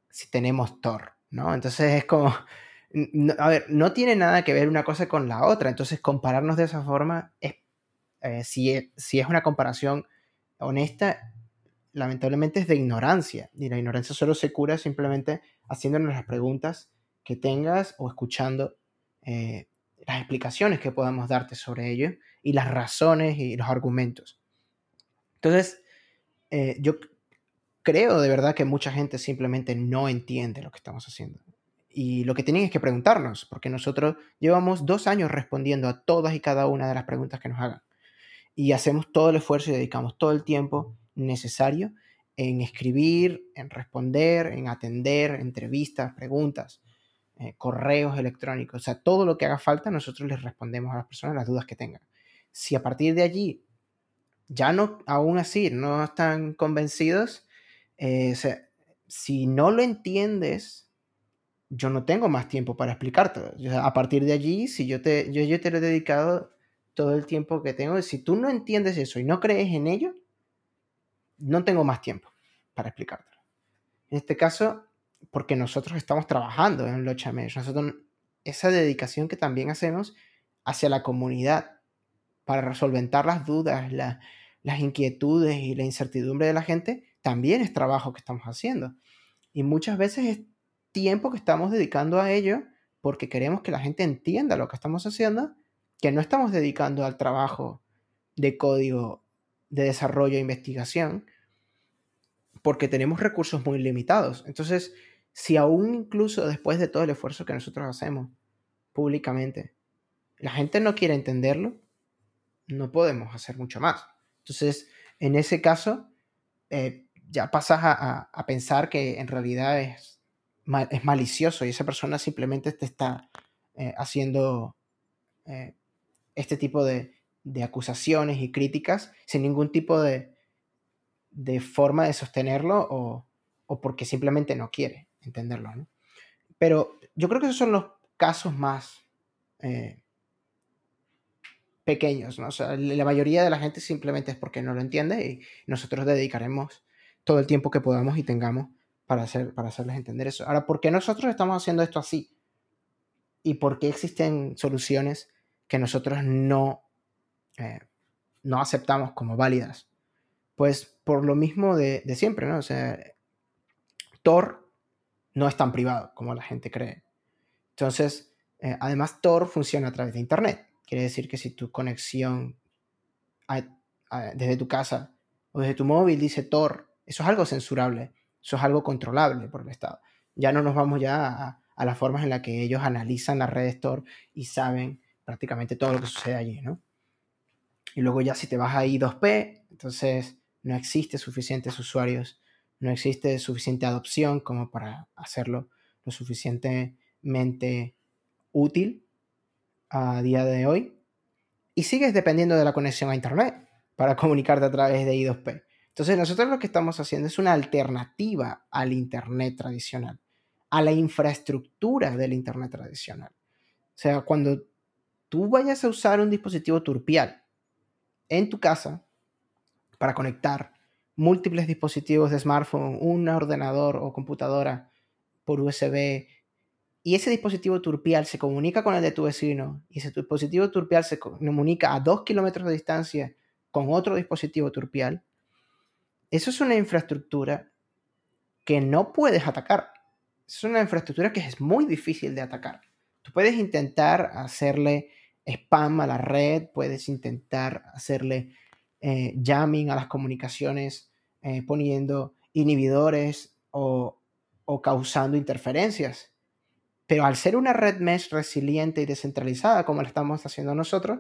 si tenemos Tor, ¿no? Entonces es como... No, a ver, no tiene nada que ver una cosa con la otra, entonces compararnos de esa forma, es, eh, si, es, si es una comparación honesta, lamentablemente es de ignorancia, y la ignorancia solo se cura simplemente haciéndonos las preguntas que tengas o escuchando eh, las explicaciones que podamos darte sobre ello, y las razones y los argumentos. Entonces, eh, yo creo de verdad que mucha gente simplemente no entiende lo que estamos haciendo. Y lo que tienen es que preguntarnos, porque nosotros llevamos dos años respondiendo a todas y cada una de las preguntas que nos hagan. Y hacemos todo el esfuerzo y dedicamos todo el tiempo necesario en escribir, en responder, en atender entrevistas, preguntas, eh, correos electrónicos. O sea, todo lo que haga falta nosotros les respondemos a las personas las dudas que tengan. Si a partir de allí ya no, aún así, no están convencidos, eh, o sea, si no lo entiendes... yo no tengo más tiempo para explicártelo. O sea, a partir de allí, si yo te, yo, yo te lo he dedicado todo el tiempo que tengo, si tú no entiendes eso y no crees en ello, no tengo más tiempo para explicártelo. En este caso, porque nosotros estamos trabajando en Locha Mesh, nosotros esa dedicación que también hacemos hacia la comunidad para resolventar las dudas, la, las inquietudes y la incertidumbre de la gente, también es trabajo que estamos haciendo. Y muchas veces es tiempo que estamos dedicando a ello porque queremos que la gente entienda lo que estamos haciendo, que no estamos dedicando al trabajo de código, de desarrollo e investigación, porque tenemos recursos muy limitados. Entonces, si aún incluso después de todo el esfuerzo que nosotros hacemos públicamente, la gente no quiere entenderlo, no podemos hacer mucho más. Entonces, en ese caso, eh, ya pasas a, a, a pensar que en realidad es es malicioso y esa persona simplemente te está eh, haciendo eh, este tipo de, de acusaciones y críticas sin ningún tipo de, de forma de sostenerlo o, o porque simplemente no quiere entenderlo, ¿no? Pero yo creo que esos son los casos más eh, pequeños, ¿no? O sea, la mayoría de la gente simplemente es porque no lo entiende y nosotros dedicaremos todo el tiempo que podamos y tengamos Para, hacer, para hacerles entender eso. Ahora, ¿por qué nosotros estamos haciendo esto así? ¿Y por qué existen soluciones que nosotros no, eh, no aceptamos como válidas? Pues por lo mismo de, de siempre, ¿no? O sea, Tor no es tan privado como la gente cree. Entonces, eh, además Tor funciona a través de internet. Quiere decir que si tu conexión a, a, desde tu casa o desde tu móvil dice Tor, eso es algo censurable. Eso es algo controlable por el Estado. Ya no nos vamos ya a, a las formas en las que ellos analizan las redes Tor y saben prácticamente todo lo que sucede allí, ¿no? Y luego ya si te vas a I dos P, entonces no existe suficientes usuarios, no existe suficiente adopción como para hacerlo lo suficientemente útil a día de hoy. Y sigues dependiendo de la conexión a internet para comunicarte a través de I dos P. Entonces nosotros lo que estamos haciendo es una alternativa al Internet tradicional, a la infraestructura del Internet tradicional. O sea, cuando tú vayas a usar un dispositivo Turpial en tu casa para conectar múltiples dispositivos de smartphone, un ordenador o computadora por U S B, y ese dispositivo Turpial se comunica con el de tu vecino, y ese dispositivo Turpial se comunica a dos kilómetros de distancia con otro dispositivo Turpial, eso es una infraestructura que no puedes atacar. Es una infraestructura que es muy difícil de atacar. Tú puedes intentar hacerle spam a la red, puedes intentar hacerle eh, jamming a las comunicaciones, eh, poniendo inhibidores o, o causando interferencias. Pero al ser una red mesh resiliente y descentralizada, como la estamos haciendo nosotros,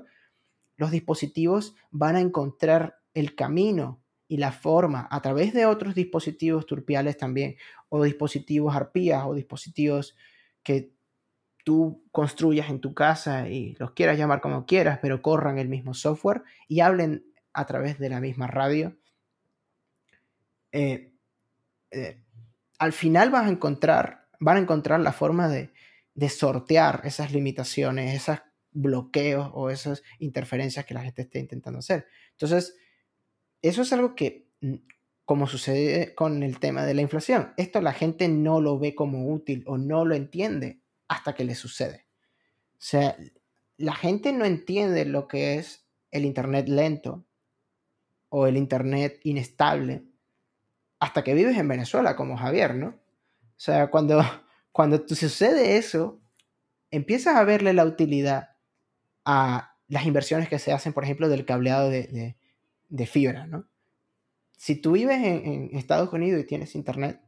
los dispositivos van a encontrar el camino y la forma a través de otros dispositivos turpiales también, o dispositivos arpías, o dispositivos que tú construyas en tu casa y los quieras llamar como quieras, pero corran el mismo software y hablen a través de la misma radio. Eh, eh, al final vas a encontrar, van a encontrar la forma de de sortear esas limitaciones, esos bloqueos o esas interferencias que la gente esté intentando hacer. Entonces, eso es algo que, como sucede con el tema de la inflación, esto la gente no lo ve como útil o no lo entiende hasta que le sucede. O sea, la gente no entiende lo que es el internet lento o el internet inestable hasta que vives en Venezuela, como Javier, ¿no? O sea, cuando... Cuando te sucede eso, empiezas a verle la utilidad a las inversiones que se hacen, por ejemplo, del cableado de, de, de fibra, ¿no? Si tú vives en, en Estados Unidos y tienes internet,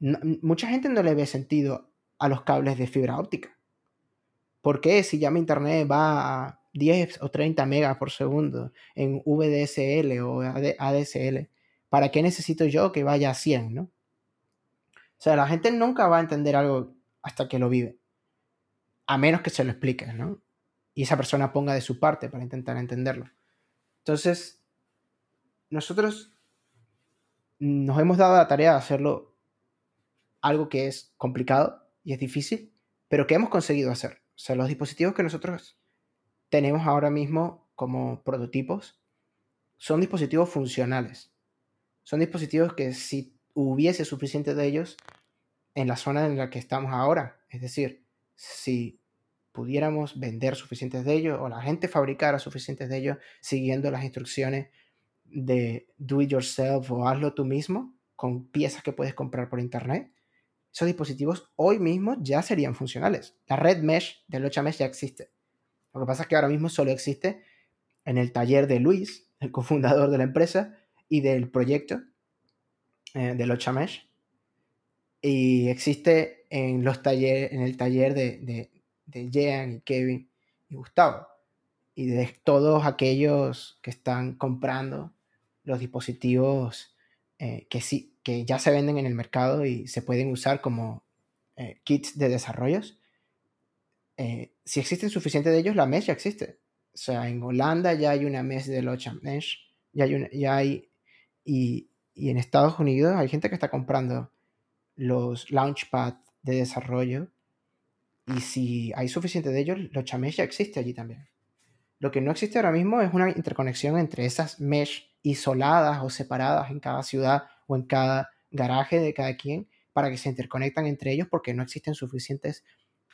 no, mucha gente no le ve sentido a los cables de fibra óptica. ¿Por qué? Si ya mi internet va a diez o treinta megas por segundo en V D S L o A D S L, ¿para qué necesito yo que vaya a cien, no? O sea, la gente nunca va a entender algo hasta que lo vive. A menos que se lo expliques, ¿no? Y esa persona ponga de su parte para intentar entenderlo. Entonces, nosotros nos hemos dado la tarea de hacerlo algo que es complicado y es difícil, pero que hemos conseguido hacer. O sea, los dispositivos que nosotros tenemos ahora mismo como prototipos son dispositivos funcionales. Son dispositivos que si hubiese suficiente de ellos en la zona en la que estamos ahora. Es decir, si pudiéramos vender suficientes de ellos o la gente fabricara suficientes de ellos siguiendo las instrucciones de do it yourself o hazlo tú mismo con piezas que puedes comprar por internet, esos dispositivos hoy mismo ya serían funcionales. La red mesh de Locha Mesh ya existe. Lo que pasa es que ahora mismo solo existe en el taller de Luis, el cofundador de la empresa y del proyecto, de Locha Mesh, y existe en, los taller, en el taller de, de, de Jean y Kevin y Gustavo y de todos aquellos que están comprando los dispositivos eh, que, sí, que ya se venden en el mercado y se pueden usar como eh, kits de desarrollos. Eh, si existen suficientes de ellos, la mesh ya existe. O sea, en Holanda ya hay una mesh de Locha Mesh, ya hay, una, ya hay y Y en Estados Unidos hay gente que está comprando los Launchpad de desarrollo. Y si hay suficiente de ellos, Locha Mesh ya existe allí también. Lo que no existe ahora mismo es una interconexión entre esas mesh isoladas o separadas en cada ciudad o en cada garaje de cada quien para que se interconectan entre ellos, porque no existen suficientes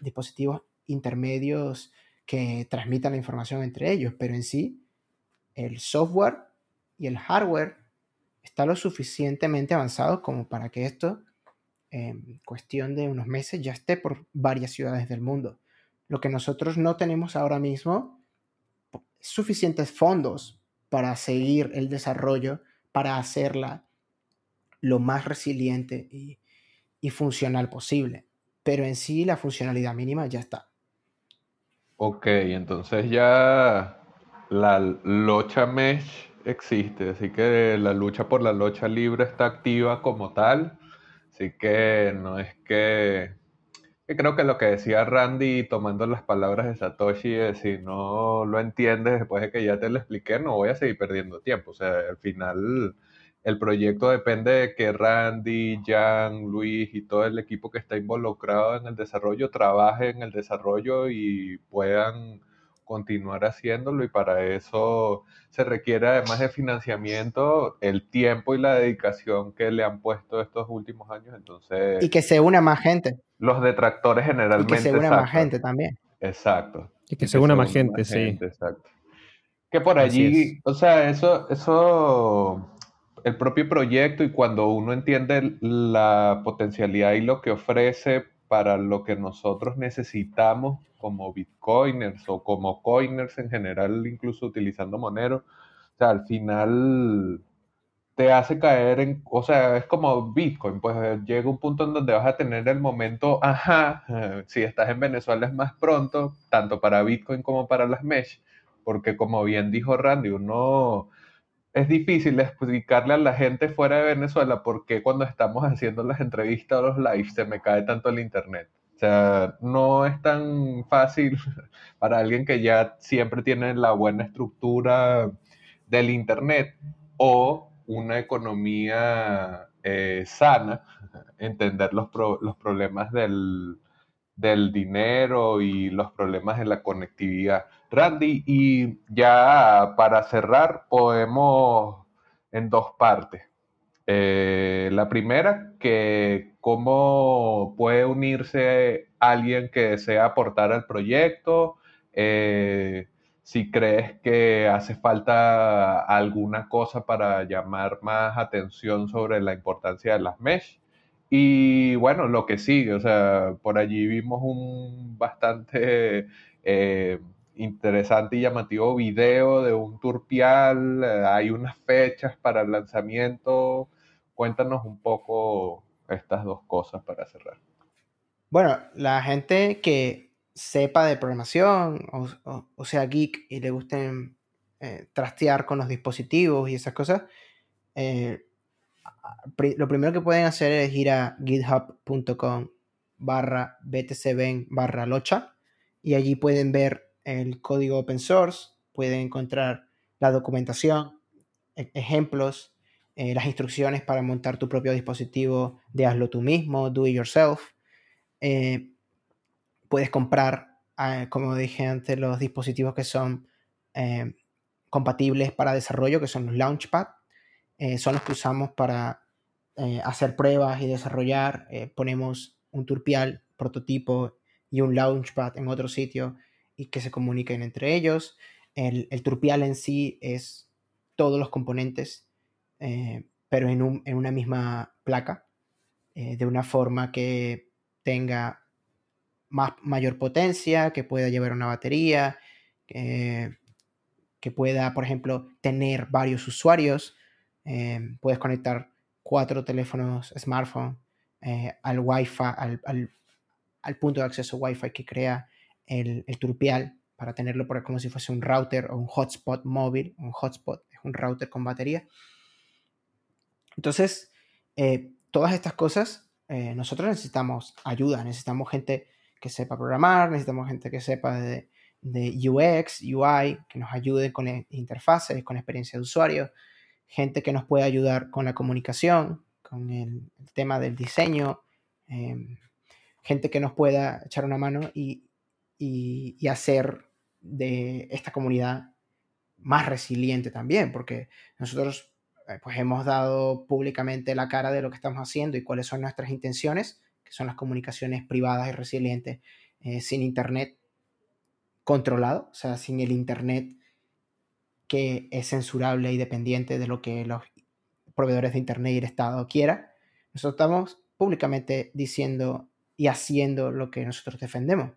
dispositivos intermedios que transmitan la información entre ellos. Pero en sí, el software y el hardware está lo suficientemente avanzado como para que esto, en cuestión de unos meses, ya esté por varias ciudades del mundo. Lo que nosotros no tenemos ahora mismo es suficientes fondos para seguir el desarrollo, para hacerla lo más resiliente y, y funcional posible. Pero en sí la funcionalidad mínima ya está. Ok, entonces ya la Locha Mesh existe, así que la lucha por la locha libre está activa como tal, así que no es que Y creo que lo que decía Randy, tomando las palabras de Satoshi, es si no lo entiendes después de que ya te lo expliqué, no voy a seguir perdiendo tiempo. O sea, al final el proyecto depende de que Randy, Jan, Luis y todo el equipo que está involucrado en el desarrollo trabaje en el desarrollo y puedan continuar haciéndolo, y para eso se requiere, además de financiamiento, el tiempo y la dedicación que le han puesto estos últimos años. Entonces, y que se una más gente. Los detractores generalmente. Y que se una más gente también. Exacto. Y que se una más gente, sí. Exacto. Que por allí, o sea, eso, eso, el propio proyecto, y cuando uno entiende la potencialidad y lo que ofrece para lo que nosotros necesitamos como bitcoiners o como coiners en general, incluso utilizando Monero, o sea, al final te hace caer en, o sea, es como Bitcoin, pues llega un punto en donde vas a tener el momento, ajá, si estás en Venezuela es más pronto, tanto para Bitcoin como para las mesh, porque como bien dijo Randy, uno... Es difícil explicarle a la gente fuera de Venezuela por qué cuando estamos haciendo las entrevistas o los lives se me cae tanto el internet. O sea, no es tan fácil para alguien que ya siempre tiene la buena estructura del internet o una economía eh, sana, entender los, pro, los problemas del, del dinero y los problemas de la conectividad. Randy, y ya para cerrar, podemos en dos partes. Eh, la primera, que cómo puede unirse alguien que desea aportar al proyecto, eh, si crees que hace falta alguna cosa para llamar más atención sobre la importancia de las mesh. Y bueno, lo que sigue, o sea, por allí vimos un bastante... Eh, interesante y llamativo video de un Turpial, hay unas fechas para el lanzamiento. Cuéntanos un poco estas dos cosas para cerrar. Bueno, la gente que sepa de programación o, o, o sea geek y le gusten eh, trastear con los dispositivos y esas cosas, eh, lo primero que pueden hacer es ir a github.com barra btcben barra locha y allí pueden ver el código open source, pueden encontrar la documentación, ejemplos, eh, las instrucciones para montar tu propio dispositivo de hazlo tú mismo, do it yourself. Eh, puedes comprar, eh, como dije antes, los dispositivos que son eh, compatibles para desarrollo, que son los Launchpad. Eh, son los que usamos para eh, hacer pruebas y desarrollar. Eh, ponemos un Turpial prototipo y un Launchpad en otro sitio y que se comuniquen entre ellos. El, el Turpial en sí es todos los componentes, eh, pero en, un, en una misma placa, eh, de una forma que tenga más, mayor potencia, que pueda llevar una batería, eh, que pueda, por ejemplo, tener varios usuarios. Eh, puedes conectar cuatro teléfonos smartphone eh, al Wi-Fi, al, al, al punto de acceso Wi-Fi que crea El, el Turpial, para tenerlo por, como si fuese un router o un hotspot móvil. Un hotspot es un router con batería. Entonces, eh, todas estas cosas, eh, nosotros necesitamos ayuda, necesitamos gente que sepa programar, necesitamos gente que sepa de, de U X, U I, que nos ayude con interfaces, con experiencia de usuario, gente que nos pueda ayudar con la comunicación, con el, el tema del diseño, eh, gente que nos pueda echar una mano y Y, y hacer de esta comunidad más resiliente también, porque nosotros eh, pues hemos dado públicamente la cara de lo que estamos haciendo y cuáles son nuestras intenciones, que son las comunicaciones privadas y resilientes, eh, sin internet controlado, o sea, sin el internet que es censurable y dependiente de lo que los proveedores de internet y el Estado quiera. Nosotros estamos públicamente diciendo y haciendo lo que nosotros defendemos.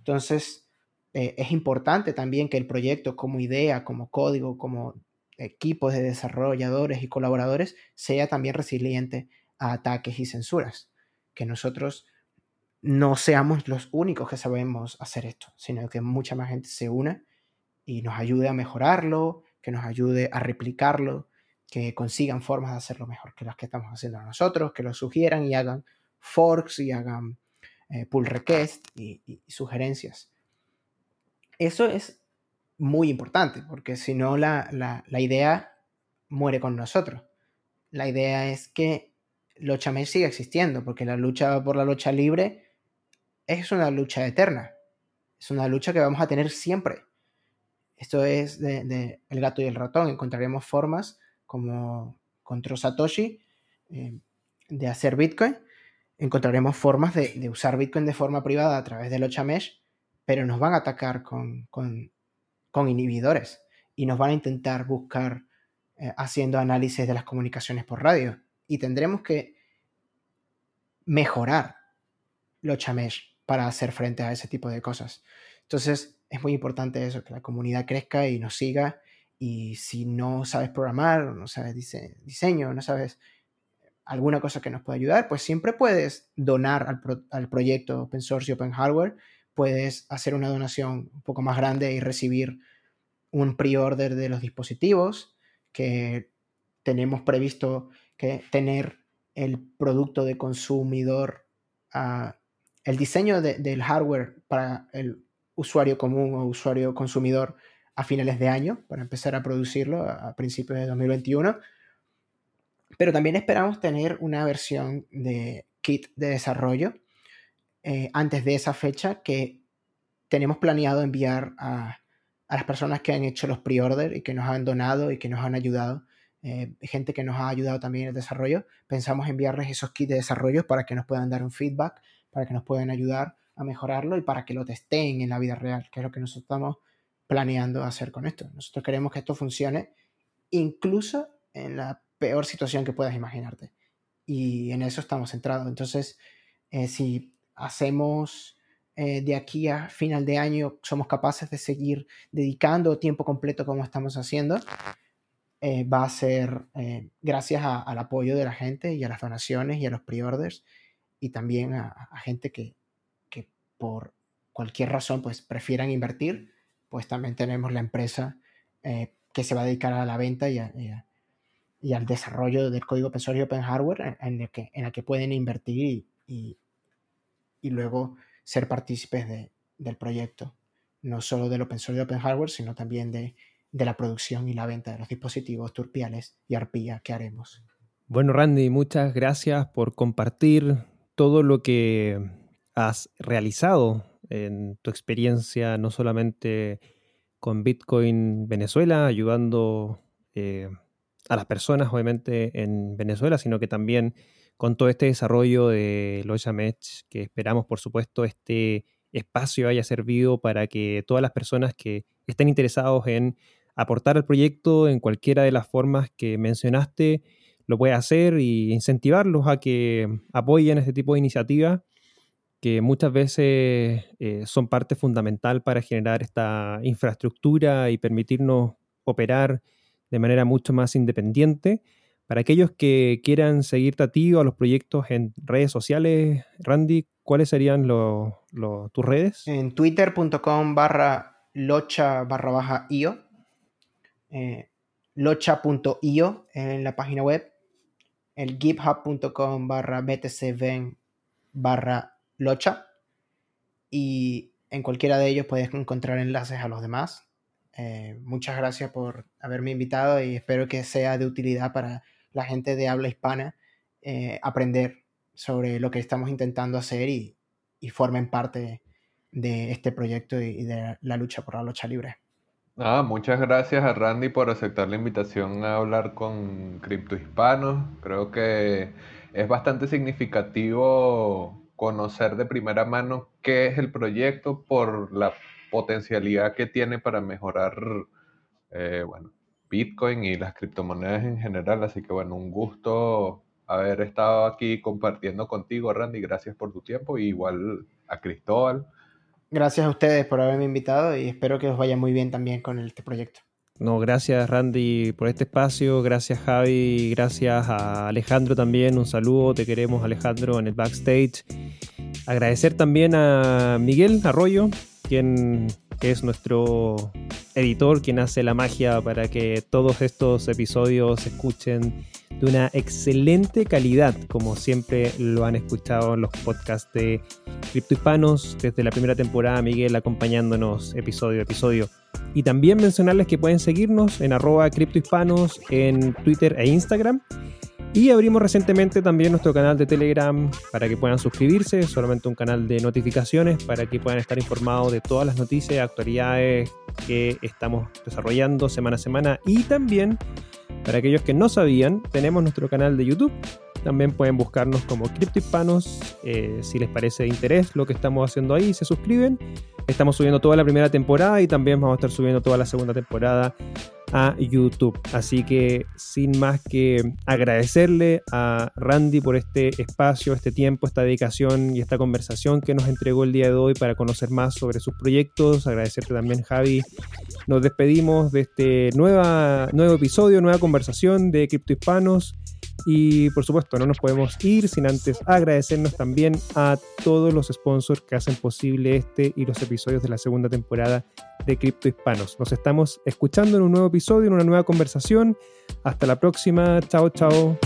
Entonces, eh, es importante también que el proyecto como idea, como código, como equipos de desarrolladores y colaboradores sea también resiliente a ataques y censuras. Que nosotros no seamos los únicos que sabemos hacer esto, sino que mucha más gente se una y nos ayude a mejorarlo, que nos ayude a replicarlo, que consigan formas de hacerlo mejor que las que estamos haciendo nosotros, que lo sugieran y hagan forks y hagan eh, pull request y, y, y sugerencias. Eso es muy importante, porque si no la, la, la idea muere con nosotros. La idea es que Locha Mesh siga existiendo, porque la lucha por la lucha libre es una lucha eterna. Es una lucha que vamos a tener siempre. Esto es de, de el gato y el ratón. Encontraremos formas como control Satoshi eh, de hacer Bitcoin. Encontraremos formas de, de usar Bitcoin de forma privada a través de Locha Mesh, pero nos van a atacar con, con, con inhibidores y nos van a intentar buscar eh, haciendo análisis de las comunicaciones por radio. Y tendremos que mejorar Locha Mesh para hacer frente a ese tipo de cosas. Entonces, es muy importante eso, que la comunidad crezca y nos siga. Y si no sabes programar, no sabes dise- diseño, no sabes alguna cosa que nos pueda ayudar, pues siempre puedes donar al, pro- al proyecto Open Source y Open Hardware. Puedes hacer una donación un poco más grande y recibir un pre-order de los dispositivos, que tenemos previsto que tener el producto de consumidor, uh, el diseño de, del hardware para el usuario común o usuario consumidor a finales de año, para empezar a producirlo a, a principios de dos mil veintiuno. Pero también esperamos tener una versión de kit de desarrollo eh, antes de esa fecha, que tenemos planeado enviar a, a las personas que han hecho los pre-order y que nos han donado y que nos han ayudado. Eh, gente que nos ha ayudado también en el desarrollo, pensamos enviarles esos kits de desarrollo para que nos puedan dar un feedback, para que nos puedan ayudar a mejorarlo y para que lo testeen en la vida real, que es lo que nosotros estamos planeando hacer con esto. Nosotros queremos que esto funcione incluso en la peor situación que puedas imaginarte, y en eso estamos centrados. Entonces, eh, si hacemos eh, de aquí a final de año, somos capaces de seguir dedicando tiempo completo como estamos haciendo, Eh, va a ser eh, gracias a, al apoyo de la gente y a las donaciones y a los pre-orders, y también a, a gente que, que por cualquier razón pues prefieran invertir. Pues también tenemos la empresa eh, que se va a dedicar a la venta y, a, y, a, y al desarrollo del código open source y open hardware, en, en, el que, en la que pueden invertir y, y, y luego ser partícipes de, del proyecto, no solo del open source y open hardware, sino también de de la producción y la venta de los dispositivos turpiales y arpía que haremos. Bueno, Randy, muchas gracias por compartir todo lo que has realizado en tu experiencia, no solamente con Bitcoin Venezuela, ayudando eh, a las personas, obviamente, en Venezuela, sino que también con todo este desarrollo de Locha Mesh, que esperamos, por supuesto, este espacio haya servido para que todas las personas que estén interesados en aportar al proyecto en cualquiera de las formas que mencionaste, lo puede hacer, y incentivarlos a que apoyen este tipo de iniciativas que muchas veces eh, son parte fundamental para generar esta infraestructura y permitirnos operar de manera mucho más independiente. Para aquellos que quieran seguirte a ti o a los proyectos en redes sociales, Randy, ¿cuáles serían lo, lo, tus redes? En twitter.com barra locha barra baja io, eh, locha punto io en la página web, el github punto com barra btcven barra locha, y en cualquiera de ellos puedes encontrar enlaces a los demás. Eh, muchas gracias por haberme invitado, y espero que sea de utilidad para la gente de habla hispana eh, aprender sobre lo que estamos intentando hacer y, y formen parte de este proyecto y de la lucha por la lucha libre. Ah, muchas gracias a Randy por aceptar la invitación a hablar con Cripto Hispanos. Creo que es bastante significativo conocer de primera mano qué es el proyecto, por la potencialidad que tiene para mejorar eh, bueno, Bitcoin y las criptomonedas en general. Así que bueno, un gusto haber estado aquí compartiendo contigo, Randy. Gracias por tu tiempo, y igual a Cristóbal. Gracias a ustedes por haberme invitado, y espero que os vaya muy bien también con este proyecto. No, gracias Randy por este espacio, gracias Javi, gracias a Alejandro también, un saludo, te queremos Alejandro en el backstage. Agradecer también a Miguel Arroyo, quien es nuestro editor, quien hace la magia para que todos estos episodios se escuchen de una excelente calidad, como siempre lo han escuchado en los podcasts de Cripto Hispanos, desde la primera temporada, Miguel acompañándonos episodio a episodio. Y también mencionarles que pueden seguirnos en arroba Cripto Hispanos en Twitter e Instagram. Y abrimos recientemente también nuestro canal de Telegram para que puedan suscribirse, solamente un canal de notificaciones para que puedan estar informados de todas las noticias, actualidades que estamos desarrollando semana a semana. Y también, para aquellos que no sabían, tenemos nuestro canal de YouTube. También pueden buscarnos como Cripto Hispanos. Eh, si les parece de interés lo que estamos haciendo ahí, se suscriben. Estamos subiendo toda la primera temporada y también vamos a estar subiendo toda la segunda temporada a YouTube. Así que sin más que agradecerle a Randy por este espacio, este tiempo, esta dedicación y esta conversación que nos entregó el día de hoy para conocer más sobre sus proyectos. Agradecerte también, Javi. Nos despedimos de este nueva, nuevo episodio, nueva conversación de Cripto Hispanos. Y por supuesto no nos podemos ir sin antes agradecernos también a todos los sponsors que hacen posible este y los episodios de la segunda temporada de Cripto Hispanos. Nos estamos escuchando en un nuevo episodio, en una nueva conversación. Hasta la próxima. Chao, chao.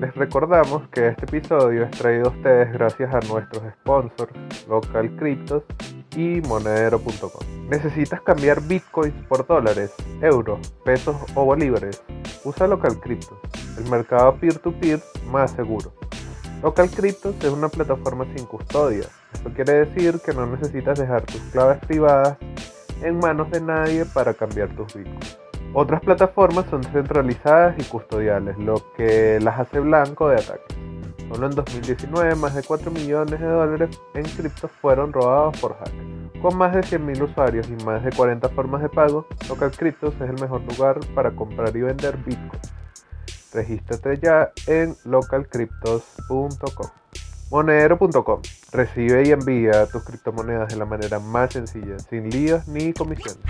Les recordamos que este episodio es traído a ustedes gracias a nuestros sponsors LocalCryptos y Monedero punto com. ¿Necesitas cambiar bitcoins por dólares, euros, pesos o bolívares? Usa LocalCryptos, el mercado peer-to-peer más seguro. LocalCryptos es una plataforma sin custodia. Esto quiere decir que no necesitas dejar tus claves privadas en manos de nadie para cambiar tus bitcoins. Otras plataformas son centralizadas y custodiales, lo que las hace blanco de ataques. Solo en dos mil diecinueve, más de cuatro millones de dólares en criptos fueron robados por hackers. Con más de cien mil usuarios y más de cuarenta formas de pago, LocalCryptos es el mejor lugar para comprar y vender Bitcoin. Regístrate ya en local cryptos punto com. Monedero punto com. Recibe y envía tus criptomonedas de la manera más sencilla, sin líos ni comisiones.